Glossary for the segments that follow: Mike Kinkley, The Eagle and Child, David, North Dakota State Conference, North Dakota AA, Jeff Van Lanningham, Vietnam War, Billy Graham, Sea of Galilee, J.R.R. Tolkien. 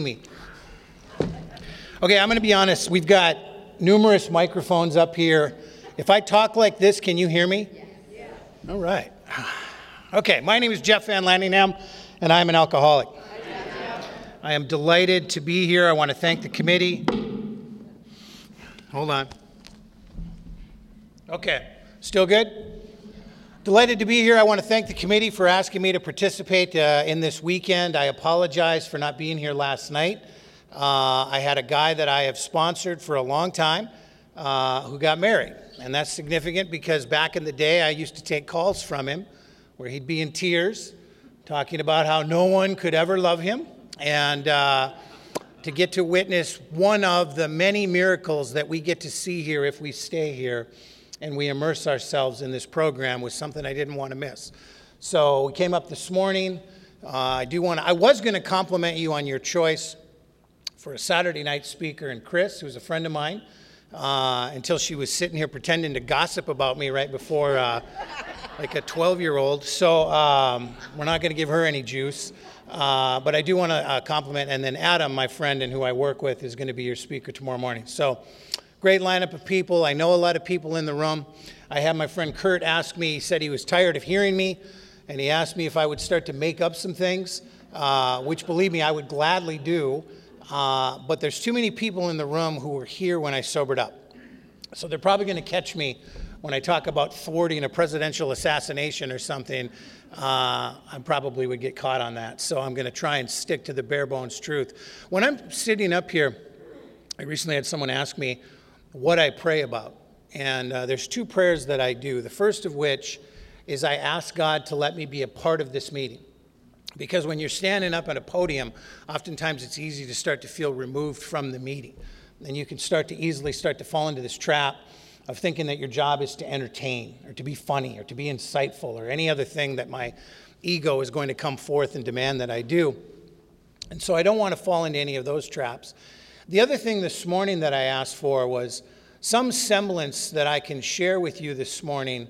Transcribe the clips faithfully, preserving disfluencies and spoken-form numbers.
Me. Okay, I'm going to be honest. We've got numerous microphones up here. If I talk like this, can you hear me? Yes. Yeah. All right. Okay, my name is Jeff Van Lanningham, and I'm an alcoholic. Hi, I am delighted to be here. I want to thank the committee. Hold on. Okay, still good? Delighted to be here. I want to thank the committee for asking me to participate uh, in this weekend. I apologize for not being here last night. Uh, I had a guy that I have sponsored for a long time uh, who got married. And that's significant because back in the day, I used to take calls from him where he'd be in tears talking about how no one could ever love him. And uh, to get to witness one of the many miracles that we get to see here if we stay here and we immerse ourselves in this program was something I didn't want to miss. So we came up this morning. Uh, I do want to, I was going to compliment you on your choice for a Saturday night speaker, and Chris, who's a friend of mine, uh, until she was sitting here pretending to gossip about me right before, uh, like a twelve-year-old. So um, we're not going to give her any juice. Uh, but I do want to uh, compliment, and then Adam, my friend and who I work with, is going to be your speaker tomorrow morning. So. Great lineup of people. I know a lot of people in the room. I had my friend Kurt ask me, he said he was tired of hearing me, and he asked me if I would start to make up some things, uh, which, believe me, I would gladly do. Uh, but there's too many people in the room who were here when I sobered up. So they're probably going to catch me when I talk about thwarting a presidential assassination or something. Uh, I probably would get caught on that. So I'm going to try and stick to the bare bones truth. When I'm sitting up here, I recently had someone ask me what I pray about. And uh, there's two prayers that I do. The first of which is I ask God to let me be a part of this meeting. Because when you're standing up at a podium, oftentimes it's easy to start to feel removed from the meeting. And you can start to easily start to fall into this trap of thinking that your job is to entertain or to be funny or to be insightful or any other thing that my ego is going to come forth and demand that I do. And so I don't want to fall into any of those traps. The other thing this morning that I asked for was some semblance that I can share with you this morning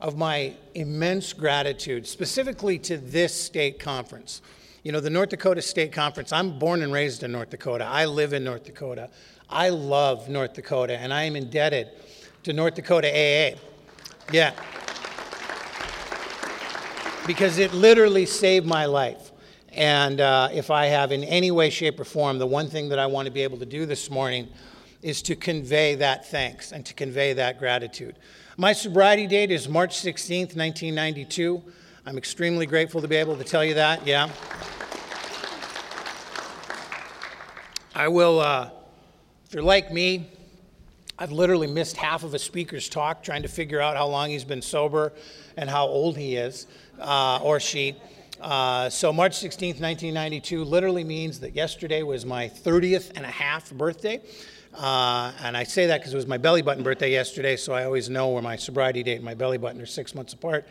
of my immense gratitude, specifically to this state conference. You know, the North Dakota State Conference, I'm born and raised in North Dakota. I live in North Dakota. I love North Dakota, and I am indebted to North Dakota A A. Yeah. Because it literally saved my life. And uh, if I have in any way, shape, or form, the one thing that I want to be able to do this morning is to convey that thanks and to convey that gratitude. My sobriety date is March sixteenth, nineteen ninety-two. I'm extremely grateful to be able to tell you that, yeah. I will, uh, if you're like me, I've literally missed half of a speaker's talk trying to figure out how long he's been sober and how old he is, uh, or she. Uh, so March sixteenth, nineteen ninety-two literally means that yesterday was my thirtieth and a half birthday. Uh, and I say that because it was my belly button birthday yesterday, so I always know where my sobriety date and my belly button are six months apart.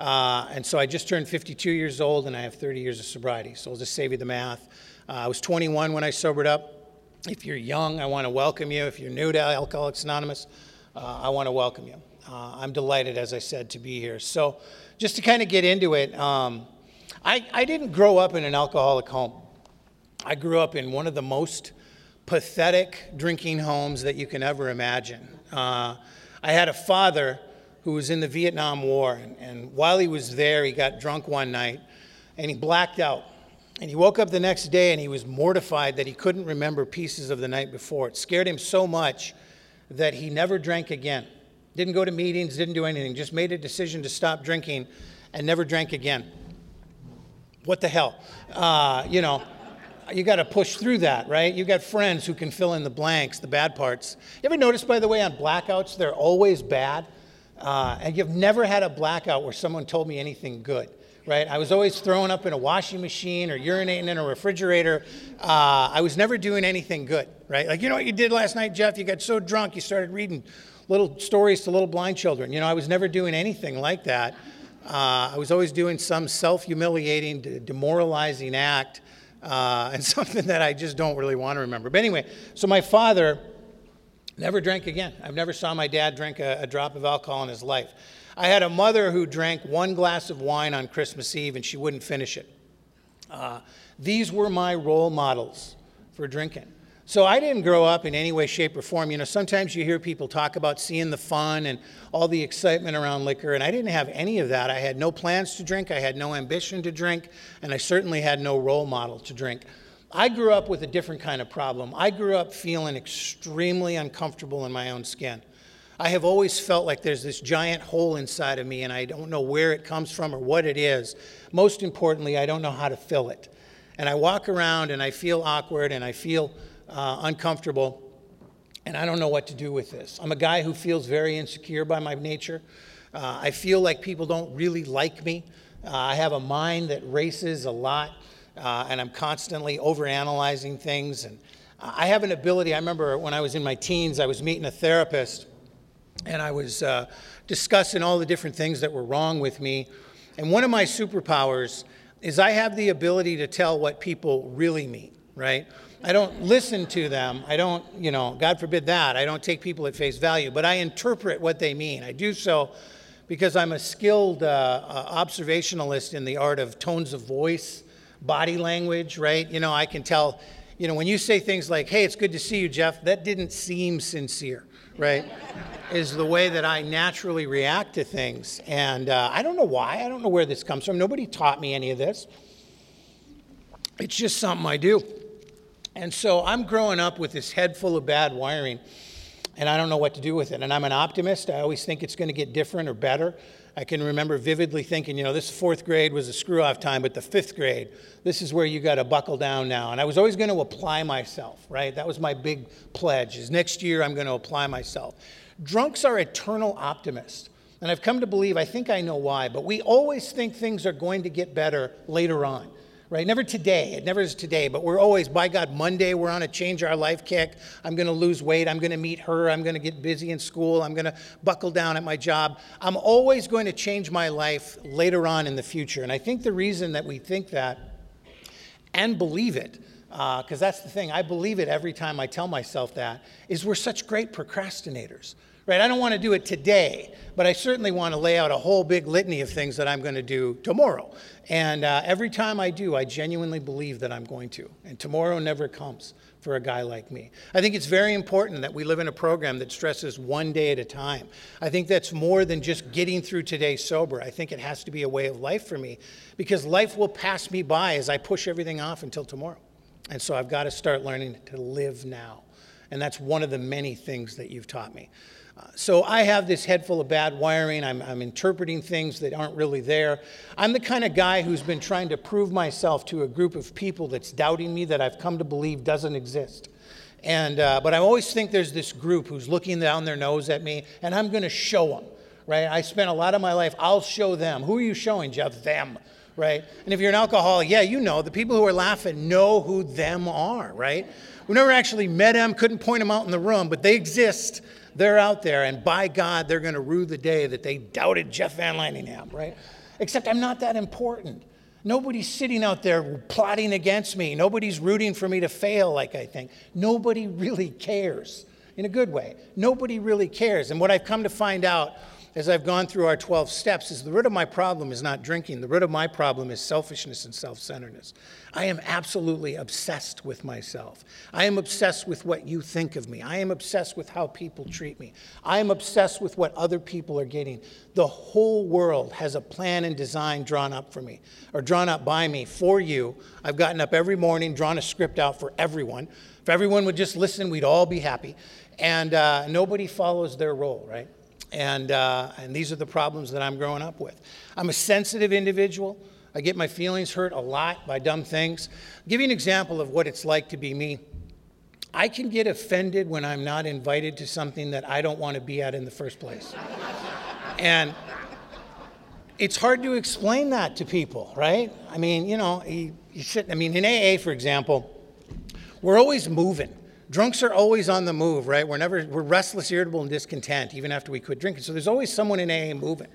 Uh, and so I just turned fifty-two years old and I have thirty years of sobriety. So I'll just save you the math. Uh, I was twenty-one when I sobered up. If you're young, I want to welcome you. If you're new to Alcoholics Anonymous, uh, I want to welcome you. Uh, I'm delighted, as I said, to be here. So just to kind of get into it, um, I, I didn't grow up in an alcoholic home. I grew up in one of the most pathetic drinking homes that you can ever imagine. Uh, I had a father who was in the Vietnam War, and, and while he was there, he got drunk one night, and he blacked out. And he woke up the next day, and he was mortified that he couldn't remember pieces of the night before. It scared him so much that he never drank again. Didn't go to meetings, didn't do anything, just made a decision to stop drinking and never drank again. What the hell? Uh, you know, you got to push through that, right? You got friends who can fill in the blanks, the bad parts. You ever notice, by the way, on blackouts, they're always bad? Uh, and you've never had a blackout where someone told me anything good, right? I was always thrown up in a washing machine or urinating in a refrigerator. Uh, I was never doing anything good, right? Like, you know what you did last night, Jeff? You got so drunk, you started reading little stories to little blind children. You know, I was never doing anything like that. Uh, I was always doing some self-humiliating, de- demoralizing act, uh, and something that I just don't really want to remember. But anyway, so my father never drank again. I've never saw my dad drink a, a drop of alcohol in his life. I had a mother who drank one glass of wine on Christmas Eve, and she wouldn't finish it. Uh, these were my role models. for drinking. So I didn't grow up in any way, shape, or form. You know, sometimes you hear people talk about seeing the fun and all the excitement around liquor, and I didn't have any of that. I had no plans to drink, I had no ambition to drink, and I certainly had no role model to drink. I grew up with a different kind of problem. I grew up feeling extremely uncomfortable in my own skin. I have always felt like there's this giant hole inside of me, and I don't know where it comes from or what it is. Most importantly, I don't know how to fill it. And I walk around and I feel awkward and I feel uh, uncomfortable, and I don't know what to do with this. I'm a guy who feels very insecure by my nature. Uh, I feel like people don't really like me. Uh, I have a mind that races a lot. Uh, and I'm constantly overanalyzing things. And I have an ability, I remember when I was in my teens, I was meeting a therapist, and I was uh, discussing all the different things that were wrong with me. And one of my superpowers is I have the ability to tell what people really mean, right? I don't listen to them. I don't, you know, God forbid that. I don't take people at face value, but I interpret what they mean. I do so because I'm a skilled uh, observationalist in the art of tones of voice, body language, right? You know, I can tell, you know, when you say things like, hey, it's good to see you, Jeff, that didn't seem sincere, right? Is the way that I naturally react to things. And uh, I don't know why. I don't know where this comes from. Nobody taught me any of this. It's just something I do. And so I'm growing up with this head full of bad wiring, and I don't know what to do with it. And I'm an optimist. I always think it's going to get different or better. I can remember vividly thinking, you know, this fourth grade was a screw-off time, but the fifth grade, this is where you got to buckle down now. And I was always going to apply myself, right? That was my big pledge, is next year I'm going to apply myself. Drunks are eternal optimists. And I've come to believe, I think I know why, but we always think things are going to get better later on, right? Never today. It never is today, but we're always, by God, Monday, we're on a change our life kick. I'm going to lose weight. I'm going to meet her. I'm going to get busy in school. I'm going to buckle down at my job. I'm always going to change my life later on in the future. And I think the reason that we think that and believe it, because uh, that's the thing, I believe it every time I tell myself that, is we're such great procrastinators, right? I don't want to do it today, but I certainly want to lay out a whole big litany of things that I'm going to do tomorrow. And uh, every time I do, I genuinely believe that I'm going to. And tomorrow never comes for a guy like me. I think it's very important that we live in a program that stresses one day at a time. I think that's more than just getting through today sober. I think it has to be a way of life for me, because life will pass me by as I push everything off until tomorrow. And so I've got to start learning to live now. And that's one of the many things that you've taught me. Uh, so I have this head full of bad wiring. I'm, I'm interpreting things that aren't really there. I'm the kind of guy who's been trying to prove myself to a group of people that's doubting me that I've come to believe doesn't exist. And, uh, but I always think there's this group who's looking down their nose at me, and I'm going to show them, right? I spent a lot of my life, I'll show them. Who are you showing, Jeff? Them. Right? And if you're an alcoholic, yeah, you know, the people who are laughing know who them are, right? We never actually met them, couldn't point them out in the room, but they exist. They're out there, and by God, they're going to rue the day that they doubted Jeff Van Lanningham, right? Except I'm not that important. Nobody's sitting out there plotting against me. Nobody's rooting for me to fail like I think. Nobody really cares, in a good way. Nobody really cares. And what I've come to find out as I've gone through our twelve steps is the root of my problem is not drinking. The root of my problem is selfishness and self-centeredness. I am absolutely obsessed with myself. I am obsessed with what you think of me. I am obsessed with how people treat me. I am obsessed with what other people are getting. The whole world has a plan and design drawn up for me, or drawn up by me for you. I've gotten up every morning, drawn a script out for everyone. If everyone would just listen, we'd all be happy. And uh, nobody follows their role, right? And, uh, and these are the problems that I'm growing up with. I'm a sensitive individual. I get my feelings hurt a lot by dumb things. I'll give you an example of what it's like to be me. I can get offended when I'm not invited to something that I don't want to be at in the first place. And it's hard to explain that to people, right? I mean, you know, you, you sit, I mean, in A A, for example, we're always moving. Drunks are always on the move, right? We're never, we're restless, irritable, and discontent, even after we quit drinking. So there's always someone in A A moving.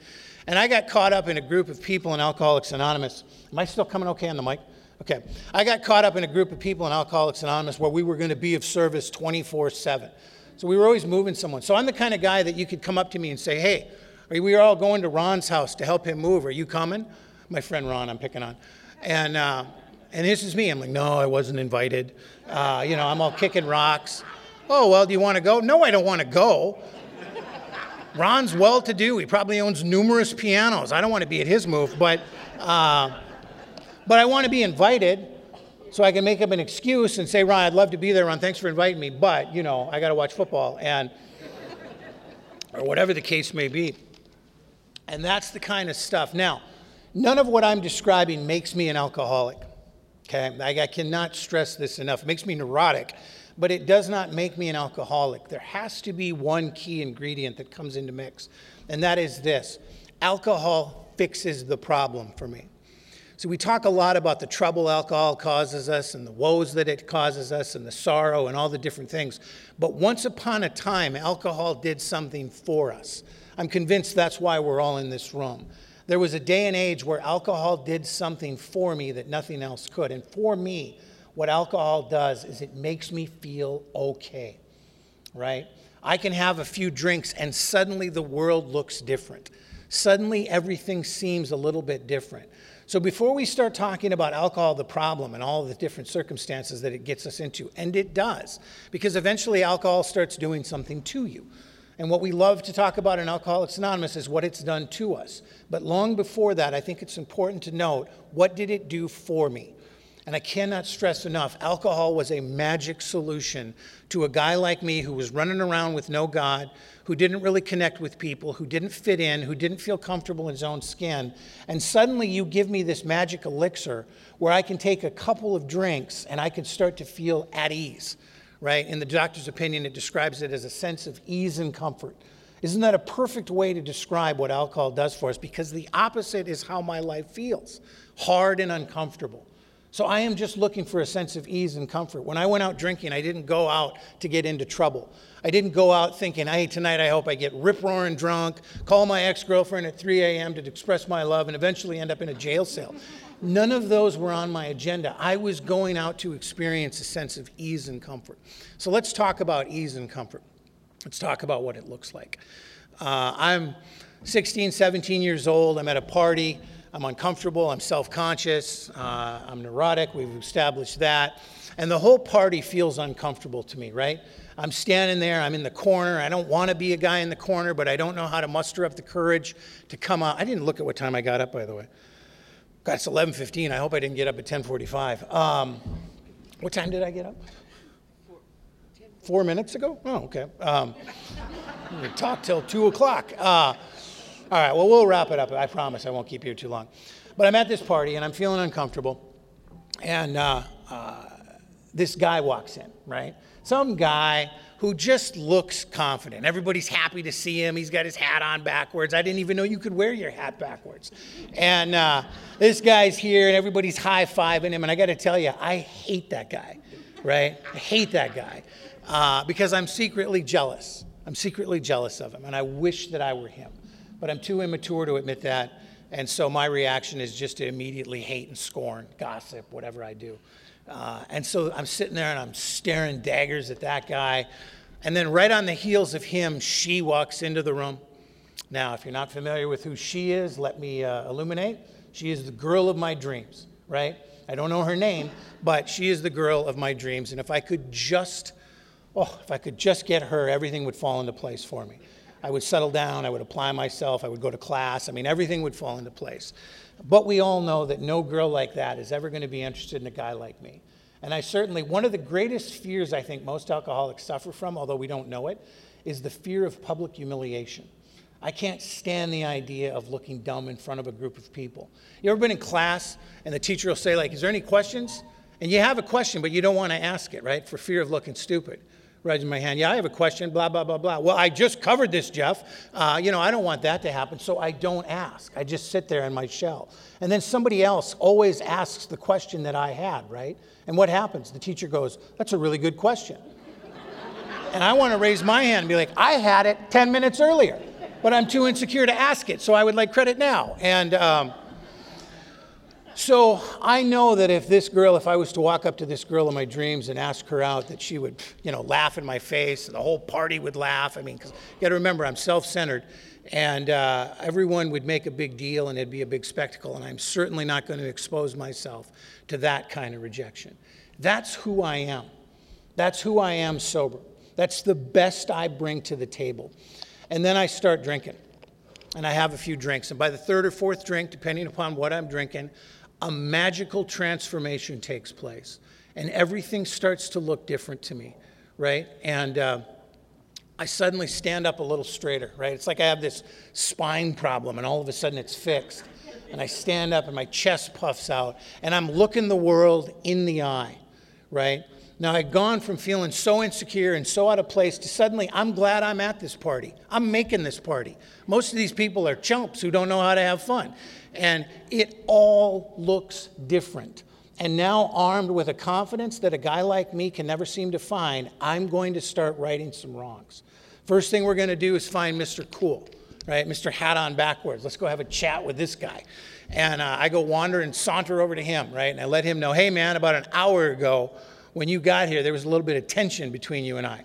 And I got caught up in a group of people in Alcoholics Anonymous. Am I still coming okay on the mic? Okay. I got caught up in a group of people in Alcoholics Anonymous where we were going to be of service twenty-four seven. So we were always moving someone. So I'm the kind of guy that you could come up to me and say, hey, are we all going to Ron's house to help him move? Are you coming? My friend Ron, I'm picking on. And, uh, And this is me. I'm like, no, I wasn't invited. Uh, you know, I'm all kicking rocks. Oh, well, do you want to go? No, I don't want to go. Ron's well-to-do. He probably owns numerous pianos. I don't want to be at his move, but, uh, but I want to be invited so I can make up an excuse and say, Ron, I'd love to be there. Ron, thanks for inviting me, but, you know, I got to watch football, and or whatever the case may be. And that's the kind of stuff. Now, none of what I'm describing makes me an alcoholic, okay? I, I cannot stress this enough. It makes me neurotic, but it does not make me an alcoholic. There has to be one key ingredient that comes into mix, and that is this. Alcohol fixes the problem for me. So we talk a lot about the trouble alcohol causes us and the woes that it causes us and the sorrow and all the different things. But once upon a time, alcohol did something for us. I'm convinced that's why we're all in this room. There was a day and age where alcohol did something for me that nothing else could. And for me, what alcohol does is it makes me feel okay, right? I can have a few drinks and suddenly the world looks different. Suddenly everything seems a little bit different. So before we start talking about alcohol, the problem, and all the different circumstances that it gets us into, and it does, because eventually alcohol starts doing something to you. And what we love to talk about in Alcoholics Anonymous is what it's done to us. But long before that, I think it's important to note, what did it do for me? And I cannot stress enough, alcohol was a magic solution to a guy like me who was running around with no God, who didn't really connect with people, who didn't fit in, who didn't feel comfortable in his own skin. And suddenly you give me this magic elixir where I can take a couple of drinks and I can start to feel at ease, right? In the doctor's opinion, it describes it as a sense of ease and comfort. Isn't that a perfect way to describe what alcohol does for us? Because the opposite is how my life feels, hard and uncomfortable. So I am just looking for a sense of ease and comfort. When I went out drinking, I didn't go out to get into trouble. I didn't go out thinking, hey, tonight I hope I get rip-roaring drunk, call my ex-girlfriend at three a m to express my love, and eventually end up in a jail cell. None of those were on my agenda. I was going out to experience a sense of ease and comfort. So let's talk about ease and comfort. Let's talk about what it looks like. Uh, I'm sixteen, seventeen years old. I'm at a party. I'm uncomfortable, I'm self-conscious, uh, I'm neurotic, we've established that. And the whole party feels uncomfortable to me, right? I'm standing there, I'm in the corner, I don't want to be a guy in the corner, but I don't know how to muster up the courage to come out. I didn't look at what time I got up, by the way. God, it's eleven fifteen, I hope I didn't get up at ten forty-five. Um, what time did I get up? Four minutes ago? Oh, okay. Um, I'm gonna talk till two o'clock. Uh, All right, well, we'll wrap it up. I promise I won't keep you too long. But I'm at this party, and I'm feeling uncomfortable. And uh, uh, this guy walks in, right? Some guy who just looks confident. Everybody's happy to see him. He's got his hat on backwards. I didn't even know you could wear your hat backwards. And uh, this guy's here, and everybody's high-fiving him. And I got to tell you, I hate that guy, right? I hate that guy uh, because I'm secretly jealous. I'm secretly jealous of him, and I wish that I were him. But I'm too immature to admit that, and so my reaction is just to immediately hate and scorn, gossip, whatever I do. Uh, and so I'm sitting there and I'm staring daggers at that guy, and then right on the heels of him, she walks into the room. Now, if you're not familiar with who she is, let me uh, illuminate. She is the girl of my dreams, right? I don't know her name, but she is the girl of my dreams, and if I could just, oh, if I could just get her, everything would fall into place for me. I would settle down, I would apply myself, I would go to class. I mean, everything would fall into place. But we all know that no girl like that is ever going to be interested in a guy like me. And I certainly, one of the greatest fears I think most alcoholics suffer from, although we don't know it, is the fear of public humiliation. I can't stand the idea of looking dumb in front of a group of people. You ever been in class and the teacher will say, like, is there any questions? And you have a question, but you don't want to ask it, right, for fear of looking stupid. Raising my hand, yeah, I have a question, blah, blah, blah, blah. Well, I just covered this, Jeff. Uh, you know, I don't want that to happen, so I don't ask. I just sit there in my shell. And then somebody else always asks the question that I had, right? And what happens? The teacher goes, that's a really good question. And I want to raise my hand and be like, I had it ten minutes earlier, but I'm too insecure to ask it, so I would like credit now. And um, So I know that if this girl, if I was to walk up to this girl in my dreams and ask her out, that she would, you know, laugh in my face. And the whole party would laugh. I mean, because you got to remember, I'm self-centered. And uh, everyone would make a big deal, and it'd be a big spectacle. And I'm certainly not going to expose myself to that kind of rejection. That's who I am. That's who I am sober. That's the best I bring to the table. And then I start drinking. And I have a few drinks. And by the third or fourth drink, depending upon what I'm drinking, a magical transformation takes place. And everything starts to look different to me, right? And uh, I suddenly stand up a little straighter, right? It's like I have this spine problem, and all of a sudden it's fixed. And I stand up, and my chest puffs out. And I'm looking the world in the eye, right? Now, I'd gone from feeling so insecure and so out of place to suddenly, I'm glad I'm at this party. I'm making this party. Most of these people are chumps who don't know how to have fun. And it all looks different. And now, armed with a confidence that a guy like me can never seem to find, I'm going to start righting some wrongs. First thing we're going to do is find Mister Cool, right? Mister Hat on backwards. Let's go have a chat with this guy. And uh, I go wander and saunter over to him, right? And I let him know, hey, man, about an hour ago, when you got here, there was a little bit of tension between you and I.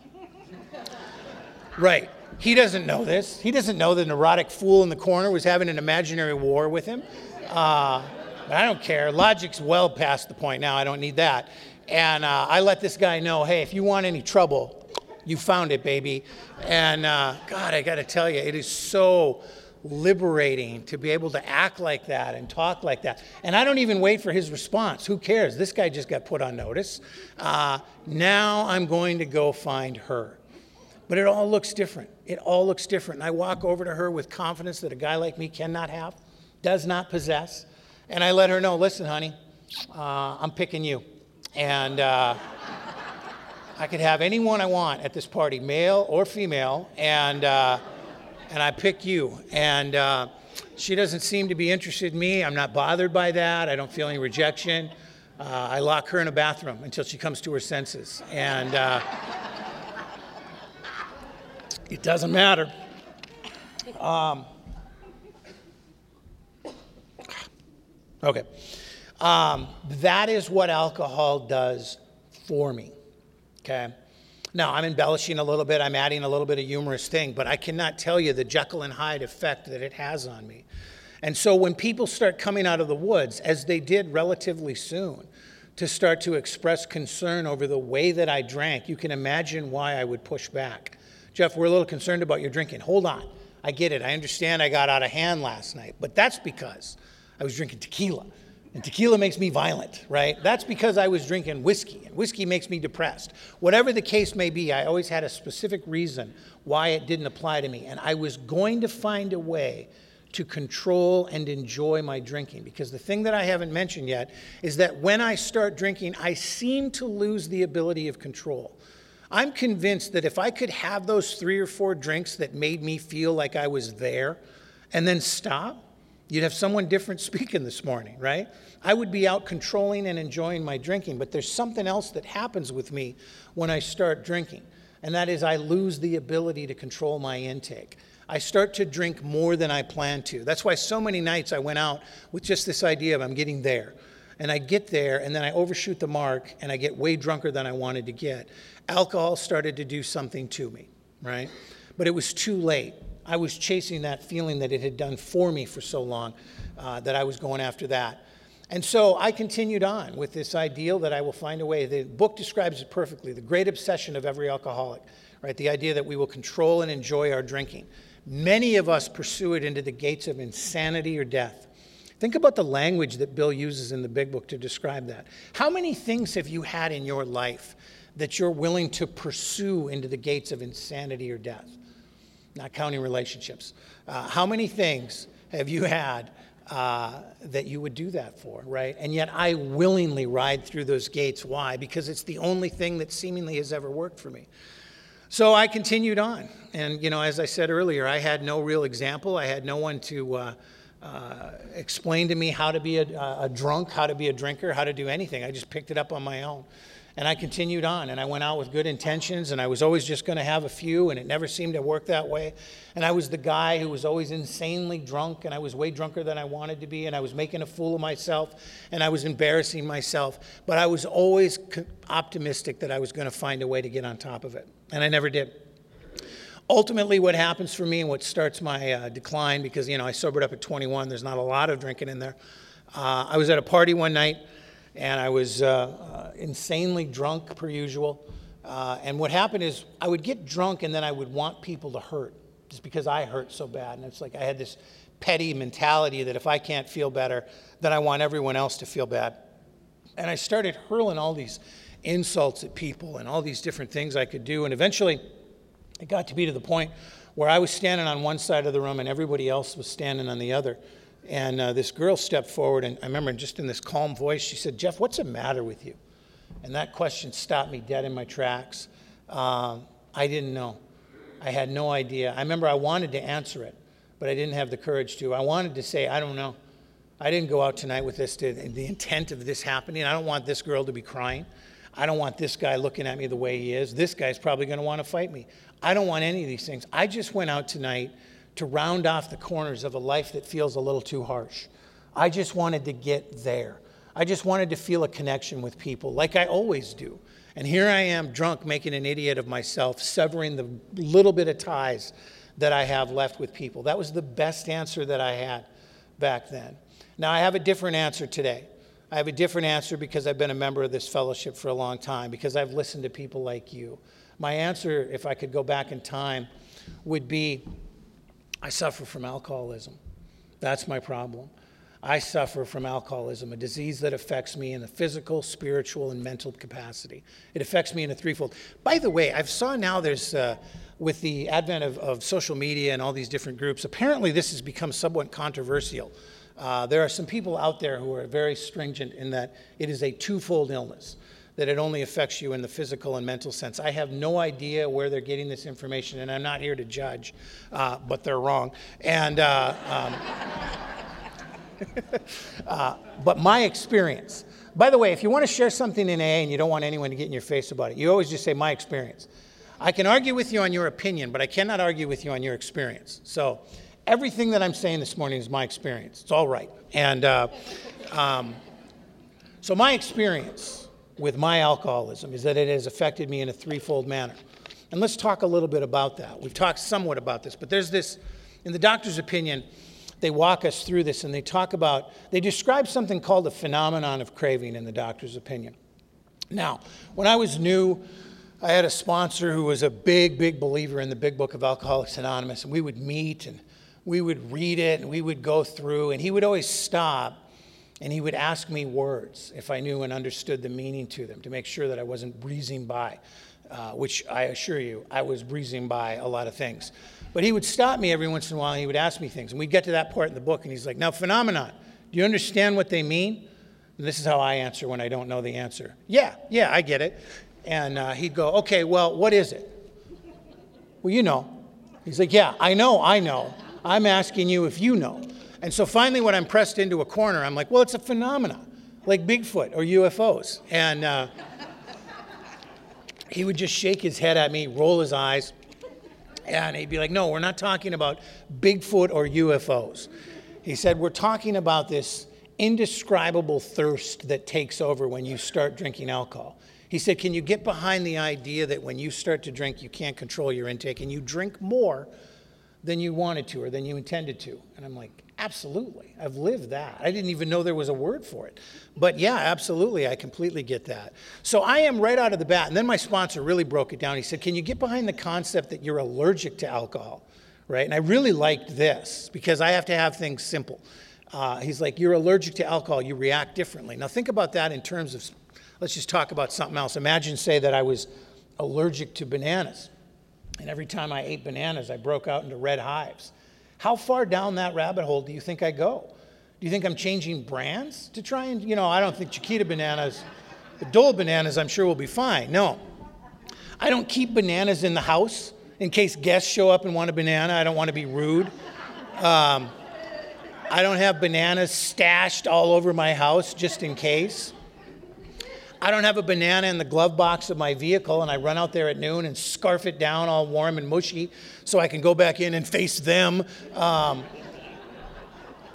Right. He doesn't know this. He doesn't know the neurotic fool in the corner was having an imaginary war with him. Uh, but I don't care. Logic's well past the point now. I don't need that. And uh, I let this guy know, hey, if you want any trouble, you found it, baby. And uh, God, I got to tell you, it is so liberating to be able to act like that and talk like that. And I don't even wait for his response. Who cares? This guy just got put on notice. Uh, now I'm going to go find her. But it all looks different. It all looks different. And I walk over to her with confidence that a guy like me cannot have, does not possess. And I let her know, listen, honey, uh, I'm picking you. And uh, I could have anyone I want at this party, male or female. And uh, And I pick you. And uh, she doesn't seem to be interested in me. I'm not bothered by that. I don't feel any rejection. Uh, I lock her in a bathroom until she comes to her senses. And uh, it doesn't matter. Um, okay. Um, that is what alcohol does for me. Okay. Now, I'm embellishing a little bit. I'm adding a little bit of humorous thing, but I cannot tell you the Jekyll and Hyde effect that it has on me. And so when people start coming out of the woods, as they did relatively soon, to start to express concern over the way that I drank, you can imagine why I would push back. Jeff, we're a little concerned about your drinking. Hold on. I get it. I understand I got out of hand last night, but that's because I was drinking tequila. And tequila makes me violent, right? That's because I was drinking whiskey, and whiskey makes me depressed. Whatever the case may be, I always had a specific reason why it didn't apply to me, and I was going to find a way to control and enjoy my drinking, because the thing that I haven't mentioned yet is that when I start drinking, I seem to lose the ability of control. I'm convinced that if I could have those three or four drinks that made me feel like I was there and then stop, you'd have someone different speaking this morning, right? I would be out controlling and enjoying my drinking, but there's something else that happens with me when I start drinking, and that is I lose the ability to control my intake. I start to drink more than I plan to. That's why so many nights I went out with just this idea of I'm getting there. And I get there, and then I overshoot the mark, and I get way drunker than I wanted to get. Alcohol started to do something to me, right? But it was too late. I was chasing that feeling that it had done for me for so long uh, that I was going after that. And so I continued on with this ideal that I will find a way. The book describes it perfectly, the great obsession of every alcoholic, right? The idea that we will control and enjoy our drinking. Many of us pursue it into the gates of insanity or death. Think about the language that Bill uses in the Big Book to describe that. How many things have you had in your life that you're willing to pursue into the gates of insanity or death? Not counting relationships. Uh, how many things have you had uh, that you would do that for, right? And yet I willingly ride through those gates. Why? Because it's the only thing that seemingly has ever worked for me. So I continued on. And, you know, as I said earlier, I had no real example. I had no one to uh, uh, explain to me how to be a, a drunk, how to be a drinker, how to do anything. I just picked it up on my own. And I continued on, and I went out with good intentions, and I was always just going to have a few, and it never seemed to work that way. And I was the guy who was always insanely drunk, and I was way drunker than I wanted to be, and I was making a fool of myself, and I was embarrassing myself. But I was always optimistic that I was going to find a way to get on top of it, and I never did. Ultimately, what happens for me and what starts my uh, decline, because, you know, I sobered up at twenty-one. There's not a lot of drinking in there. Uh, I was at a party one night, and I was uh, uh, insanely drunk, per usual. Uh, and what happened is I would get drunk, and then I would want people to hurt, just because I hurt so bad. And it's like I had this petty mentality that if I can't feel better, then I want everyone else to feel bad. And I started hurling all these insults at people and all these different things I could do. And eventually, it got to be to the point where I was standing on one side of the room, and everybody else was standing on the other. And uh, this girl stepped forward, and I remember just in this calm voice, she said, "Jeff, what's the matter with you?" And that question stopped me dead in my tracks. Um, I didn't know. I had no idea. I remember I wanted to answer it, but I didn't have the courage to. I wanted to say, "I don't know. I didn't go out tonight with this, to, the intent of this happening. I don't want this girl to be crying. I don't want this guy looking at me the way he is. This guy's probably going to want to fight me. I don't want any of these things. I just went out tonight to round off the corners of a life that feels a little too harsh. I just wanted to get there. I just wanted to feel a connection with people like I always do. And here I am drunk, making an idiot of myself, severing the little bit of ties that I have left with people." That was the best answer that I had back then. Now, I have a different answer today. I have a different answer because I've been a member of this fellowship for a long time, because I've listened to people like you. My answer, if I could go back in time, would be, I suffer from alcoholism. That's my problem. I suffer from alcoholism, a disease that affects me in the physical, spiritual, and mental capacity. It affects me in a threefold. By the way, I've saw now there's, uh, with the advent of, of social media and all these different groups, apparently this has become somewhat controversial. Uh, there are some people out there who are very stringent in that it is a twofold illness, that it only affects you in the physical and mental sense. I have no idea where they're getting this information, and I'm not here to judge, uh, but they're wrong. And uh, um, uh, but my experience. By the way, if you want to share something in A A and you don't want anyone to get in your face about it, you always just say, "My experience." I can argue with you on your opinion, but I cannot argue with you on your experience. So everything that I'm saying this morning is my experience. It's all right. And uh, um, so my experience with my alcoholism is that it has affected me in a threefold manner. And let's talk a little bit about that. We've talked somewhat about this, but there's this, in the doctor's opinion, they walk us through this, and they talk about, they describe something called the phenomenon of craving in the doctor's opinion. Now, when I was new, I had a sponsor who was a big, big believer in the big book of Alcoholics Anonymous, and we would meet, and we would read it, and we would go through, and he would always stop. And he would ask me words if I knew and understood the meaning to them, to make sure that I wasn't breezing by, uh, which I assure you, I was breezing by a lot of things. But he would stop me every once in a while, and he would ask me things. And we'd get to that part in the book, and he's like, "Now, phenomenon, do you understand what they mean?" And this is how I answer when I don't know the answer. "Yeah, yeah, I get it." And uh, he'd go, "Okay, well, what is it?" "Well, you know." He's like, "Yeah, I know, I know. I'm asking you if you know." And so finally, when I'm pressed into a corner, I'm like, "Well, it's a phenomena, like Bigfoot or U F Os." And uh, he would just shake his head at me, roll his eyes, and he'd be like, "No, we're not talking about Bigfoot or U F Os." He said, "We're talking about this indescribable thirst that takes over when you start drinking alcohol." He said, "Can you get behind the idea that when you start to drink, you can't control your intake, and you drink more than you wanted to or than you intended to?" And I'm like, "Absolutely. I've lived that. I didn't even know there was a word for it. But yeah, absolutely. I completely get that." So I am right out of the bat. And then my sponsor really broke it down. He said, "Can you get behind the concept that you're allergic to alcohol?" Right? And I really liked this because I have to have things simple. Uh, he's like, "You're allergic to alcohol. You react differently." Now think about that in terms of, let's just talk about something else. Imagine, say, that I was allergic to bananas. And every time I ate bananas, I broke out into red hives. How far down that rabbit hole do you think I go? Do you think I'm changing brands to try and, you know, I don't think Chiquita bananas, the Dole bananas I'm sure will be fine. No. I don't keep bananas in the house in case guests show up and want a banana. I don't want to be rude. Um, I don't have bananas stashed all over my house just in case. I don't have a banana in the glove box of my vehicle, and I run out there at noon and scarf it down all warm and mushy so I can go back in and face them. Um,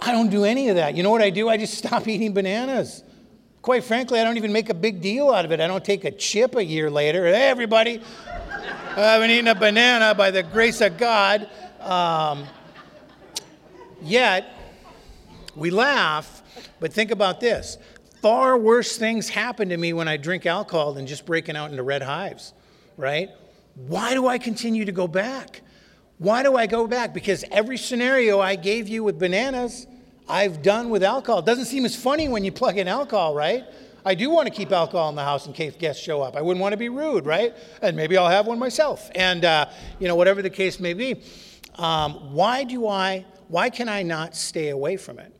I don't do any of that. You know what I do? I just stop eating bananas. Quite frankly, I don't even make a big deal out of it. I don't take a chip a year later. Hey, everybody, I've been eating a banana by the grace of God. Um, yet, we laugh, but think about this. Far worse things happen to me when I drink alcohol than just breaking out into red hives, right? Why do I continue to go back? Why do I go back? Because every scenario I gave you with bananas, I've done with alcohol. It doesn't seem as funny when you plug in alcohol, right? I do want to keep alcohol in the house in case guests show up. I wouldn't want to be rude, right? And maybe I'll have one myself. And, uh, you know, whatever the case may be. Um, why do I, why can I not stay away from it?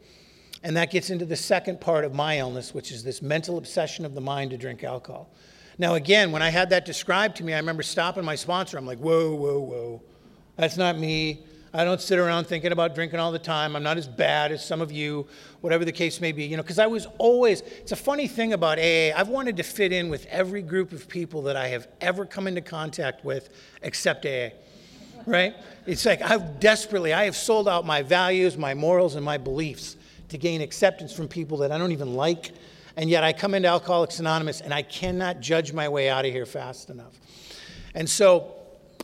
And that gets into the second part of my illness, which is this mental obsession of the mind to drink alcohol. Now, again, when I had that described to me, I remember stopping my sponsor. I'm like, whoa, whoa, whoa. That's not me. I don't sit around thinking about drinking all the time. I'm not as bad as some of you, whatever the case may be. You know, because I was always, it's a funny thing about A A. I've wanted to fit in with every group of people that I have ever come into contact with except A A. Right? It's like I've desperately, I have sold out my values, my morals, and my beliefs to gain acceptance from people that I don't even like. And yet I come into Alcoholics Anonymous and I cannot judge my way out of here fast enough. And so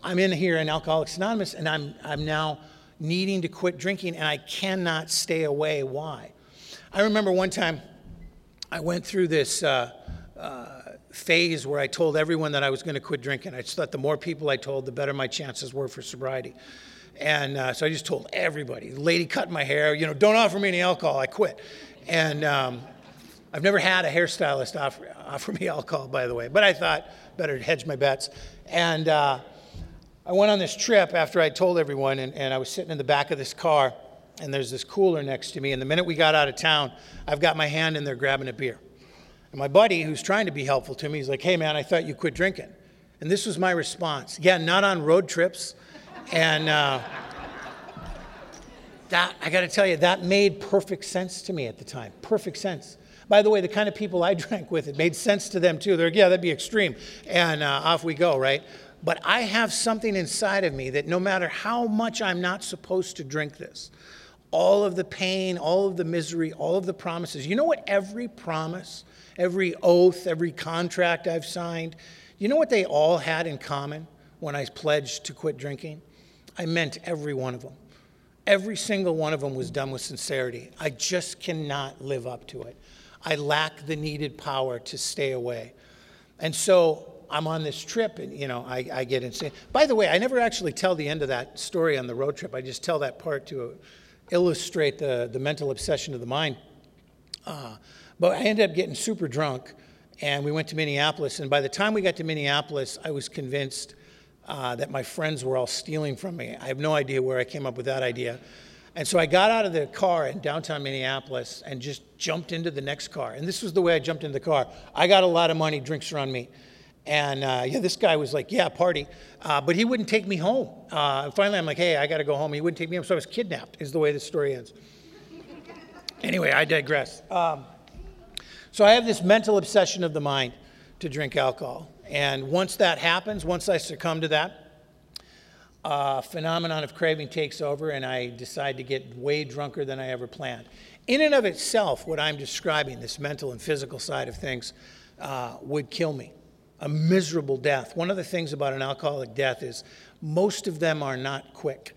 I'm in here in Alcoholics Anonymous and I'm I'm now needing to quit drinking and I cannot stay away. Why? I remember one time I went through this uh, uh, phase where I told everyone that I was going to quit drinking. I just thought the more people I told, the better my chances were for sobriety. And uh, so I just told everybody, the lady cut my hair, you know, don't offer me any alcohol, I quit. And um, I've never had a hairstylist offer, offer me alcohol, by the way, but I thought better hedge my bets. And uh, I went on this trip after I told everyone, and, and I was sitting in the back of this car, and there's this cooler next to me, and the minute we got out of town, I've got my hand in there grabbing a beer. And my buddy, who's trying to be helpful to me, he's like, hey man, I thought you quit drinking. And this was my response. Yeah, not on road trips. And uh, that, I got to tell you, that made perfect sense to me at the time. Perfect sense. By the way, the kind of people I drank with, it made sense to them too. They're like, yeah, that'd be extreme. And uh, off we go, right? But I have something inside of me that no matter how much I'm not supposed to drink this, all of the pain, all of the misery, all of the promises, you know what every promise, every oath, every contract I've signed, you know what they all had in common when I pledged to quit drinking? I meant every one of them. Every single one of them was done with sincerity. I just cannot live up to it. I lack the needed power to stay away. And so I'm on this trip and, you know, I, I get insane. By the way, I never actually tell the end of that story on the road trip. I just tell that part to illustrate the, the mental obsession of the mind. Uh, but I ended up getting super drunk and we went to Minneapolis. And by the time we got to Minneapolis, I was convinced Uh, that my friends were all stealing from me. I have no idea where I came up with that idea. And so I got out of the car in downtown Minneapolis and just jumped into the next car. And this was the way I jumped into the car. I got a lot of money, drinks are on me. And uh, yeah, this guy was like, yeah, party. Uh, but he wouldn't take me home. Uh, finally, I'm like, hey, I got to go home. He wouldn't take me home. So I was kidnapped is the way the story ends. Anyway, I digress. Um, so I have this mental obsession of the mind to drink alcohol. And once that happens, once I succumb to that, a uh, phenomenon of craving takes over and I decide to get way drunker than I ever planned. In and of itself, what I'm describing, this mental and physical side of things, uh, would kill me. A miserable death. One of the things about an alcoholic death is most of them are not quick.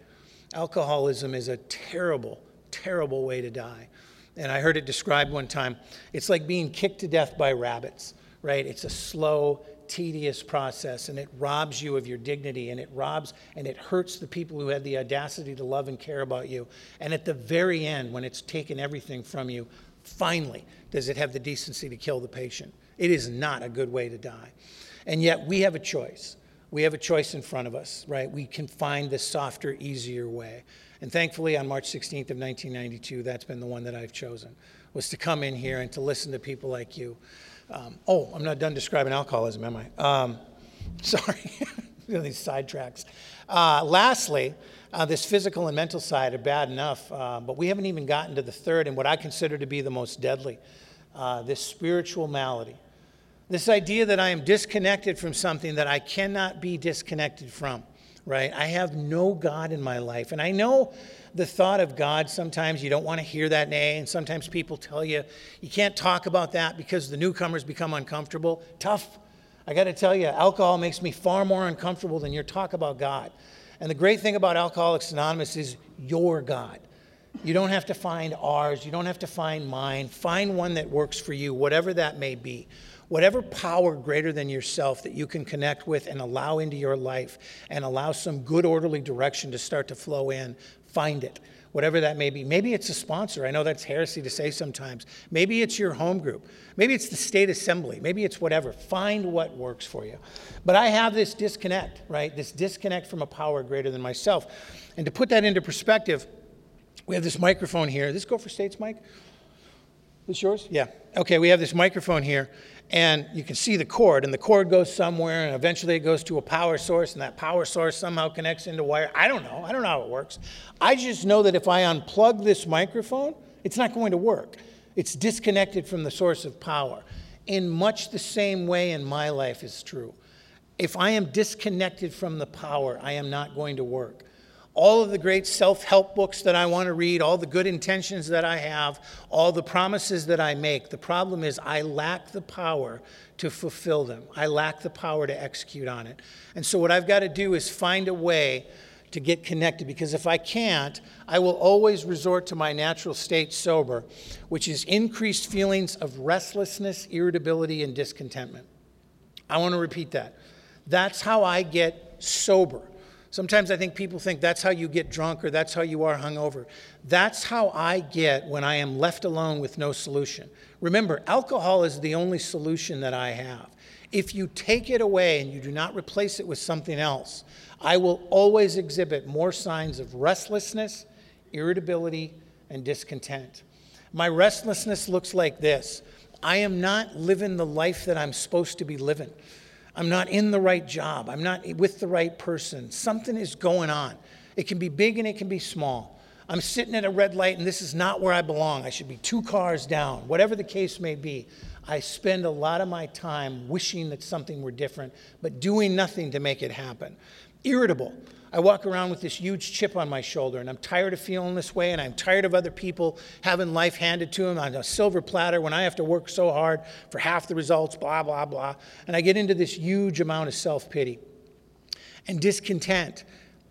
Alcoholism is a terrible, terrible way to die. And I heard it described one time. It's like being kicked to death by rabbits, right? It's a slow, tedious process, and it robs you of your dignity, and it robs and it hurts the people who had the audacity to love and care about you. And at the very end, when it's taken everything from you, finally does it have the decency to kill the patient. It is not a good way to die. And yet we have a choice. We have a choice in front of us, right? We can find the softer, easier way. And thankfully, on March sixteenth of nineteen ninety-two, that's been the one that I've chosen, was to come in here and to listen to people like you. Um, oh, I'm not done describing alcoholism, am I? Um, sorry, these sidetracks. Uh, lastly, uh, this physical and mental side are bad enough, uh, but we haven't even gotten to the third and what I consider to be the most deadly, uh, this spiritual malady. This idea that I am disconnected from something that I cannot be disconnected from, right? I have no God in my life. And I know the thought of God, sometimes you don't want to hear that name. And sometimes people tell you, you can't talk about that because the newcomers become uncomfortable. Tough. I got to tell you, alcohol makes me far more uncomfortable than your talk about God. And the great thing about Alcoholics Anonymous is your God. You don't have to find ours. You don't have to find mine. Find one that works for you, whatever that may be. Whatever power greater than yourself that you can connect with and allow into your life and allow some good orderly direction to start to flow in, find it, whatever that may be. Maybe it's a sponsor. I know that's heresy to say sometimes. Maybe it's your home group. Maybe it's the state assembly. Maybe it's whatever. Find what works for you. But I have this disconnect, right? This disconnect from a power greater than myself. And to put that into perspective, we have this microphone here. Does this go for States, Mike? This yours? Yeah. Okay, we have this microphone here. And you can see the cord, and the cord goes somewhere, and eventually it goes to a power source, and that power source somehow connects into wire. I don't know. I don't know how it works. I just know that if I unplug this microphone, it's not going to work. It's disconnected from the source of power. In much the same way in my life is true. If I am disconnected from the power, I am not going to work. All of the great self-help books that I want to read, all the good intentions that I have, all the promises that I make, the problem is I lack the power to fulfill them. I lack the power to execute on it. And so what I've got to do is find a way to get connected, because if I can't, I will always resort to my natural state sober, which is increased feelings of restlessness, irritability, and discontentment. I want to repeat that. That's how I get sober. Sometimes I think people think that's how you get drunk or that's how you are hungover. That's how I get when I am left alone with no solution. Remember, alcohol is the only solution that I have. If you take it away and you do not replace it with something else, I will always exhibit more signs of restlessness, irritability, and discontent. My restlessness looks like this. I am not living the life that I'm supposed to be living. I'm not in the right job. I'm not with the right person. Something is going on. It can be big and it can be small. I'm sitting at a red light and this is not where I belong. I should be two cars down. Whatever the case may be, I spend a lot of my time wishing that something were different, but doing nothing to make it happen. Irritable. I walk around with this huge chip on my shoulder, and I'm tired of feeling this way, and I'm tired of other people having life handed to them on a silver platter when I have to work so hard for half the results, blah, blah, blah. And I get into this huge amount of self-pity and discontent.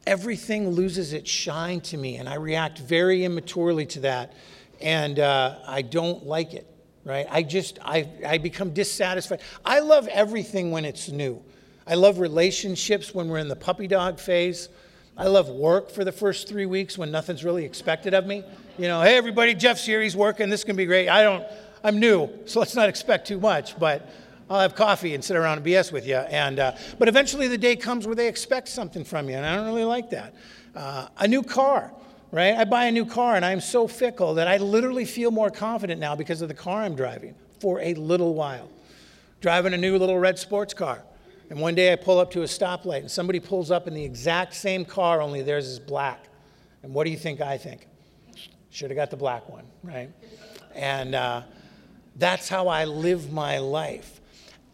Everything loses its shine to me, and I react very immaturely to that, and uh, I don't like it, right? I just, I, I become dissatisfied. I love everything when it's new. I love relationships when we're in the puppy dog phase. I love work for the first three weeks when nothing's really expected of me. You know, hey, everybody, Jeff's here. He's working. This can be great. I don't, I'm new, so let's not expect too much, but I'll have coffee and sit around and B S with you. And uh, but eventually the day comes where they expect something from you, and I don't really like that. Uh, a new car, right? I buy a new car, and I'm so fickle that I literally feel more confident now because of the car I'm driving for a little while. Driving a new little red sports car. And one day I pull up to a stoplight, and somebody pulls up in the exact same car, only theirs is black. And what do you think I think? Should have got the black one, right? And uh, that's how I live my life.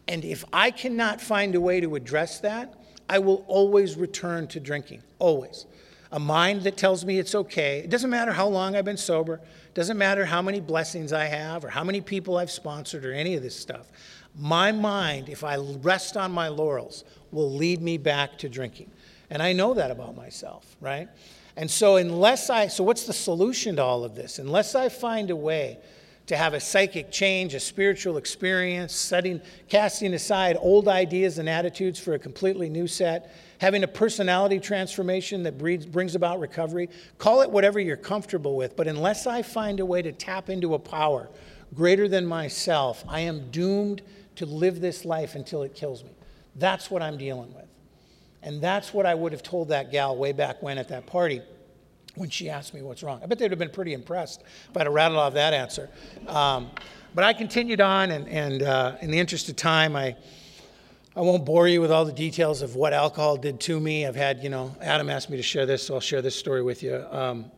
And if I cannot find a way to address that, I will always return to drinking, always. A mind that tells me it's okay. It doesn't matter how long I've been sober. It doesn't matter how many blessings I have or how many people I've sponsored or any of this stuff. My mind, if I rest on my laurels, will lead me back to drinking. And I know that about myself, right? And so unless I, so what's the solution to all of this? Unless I find a way to have a psychic change, a spiritual experience, setting, casting aside old ideas and attitudes for a completely new set, having a personality transformation that breeds, brings about recovery, call it whatever you're comfortable with, but unless I find a way to tap into a power greater than myself, I am doomed to live this life until it kills me. That's what I'm dealing with. And that's what I would have told that gal way back when at that party when she asked me what's wrong. I bet they'd have been pretty impressed if I'd have rattled off that answer. Um, but I continued on, and, and uh, in the interest of time, I I won't bore you with all the details of what alcohol did to me. I've had, you know, Adam asked me to share this, so I'll share this story with you. Um,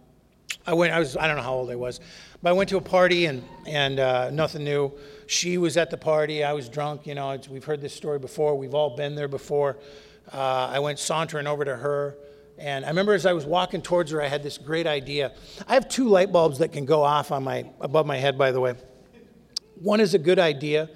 I went, I was, I don't know how old I was, but I went to a party, and, and uh, nothing new. she was at the party, I was drunk, you know, it's, we've heard this story before, we've all been there before. Uh, I went sauntering over to her, and I remember as I was walking towards her, I had this great idea. I have two light bulbs that can go off on my above my head, by the way. One is a good idea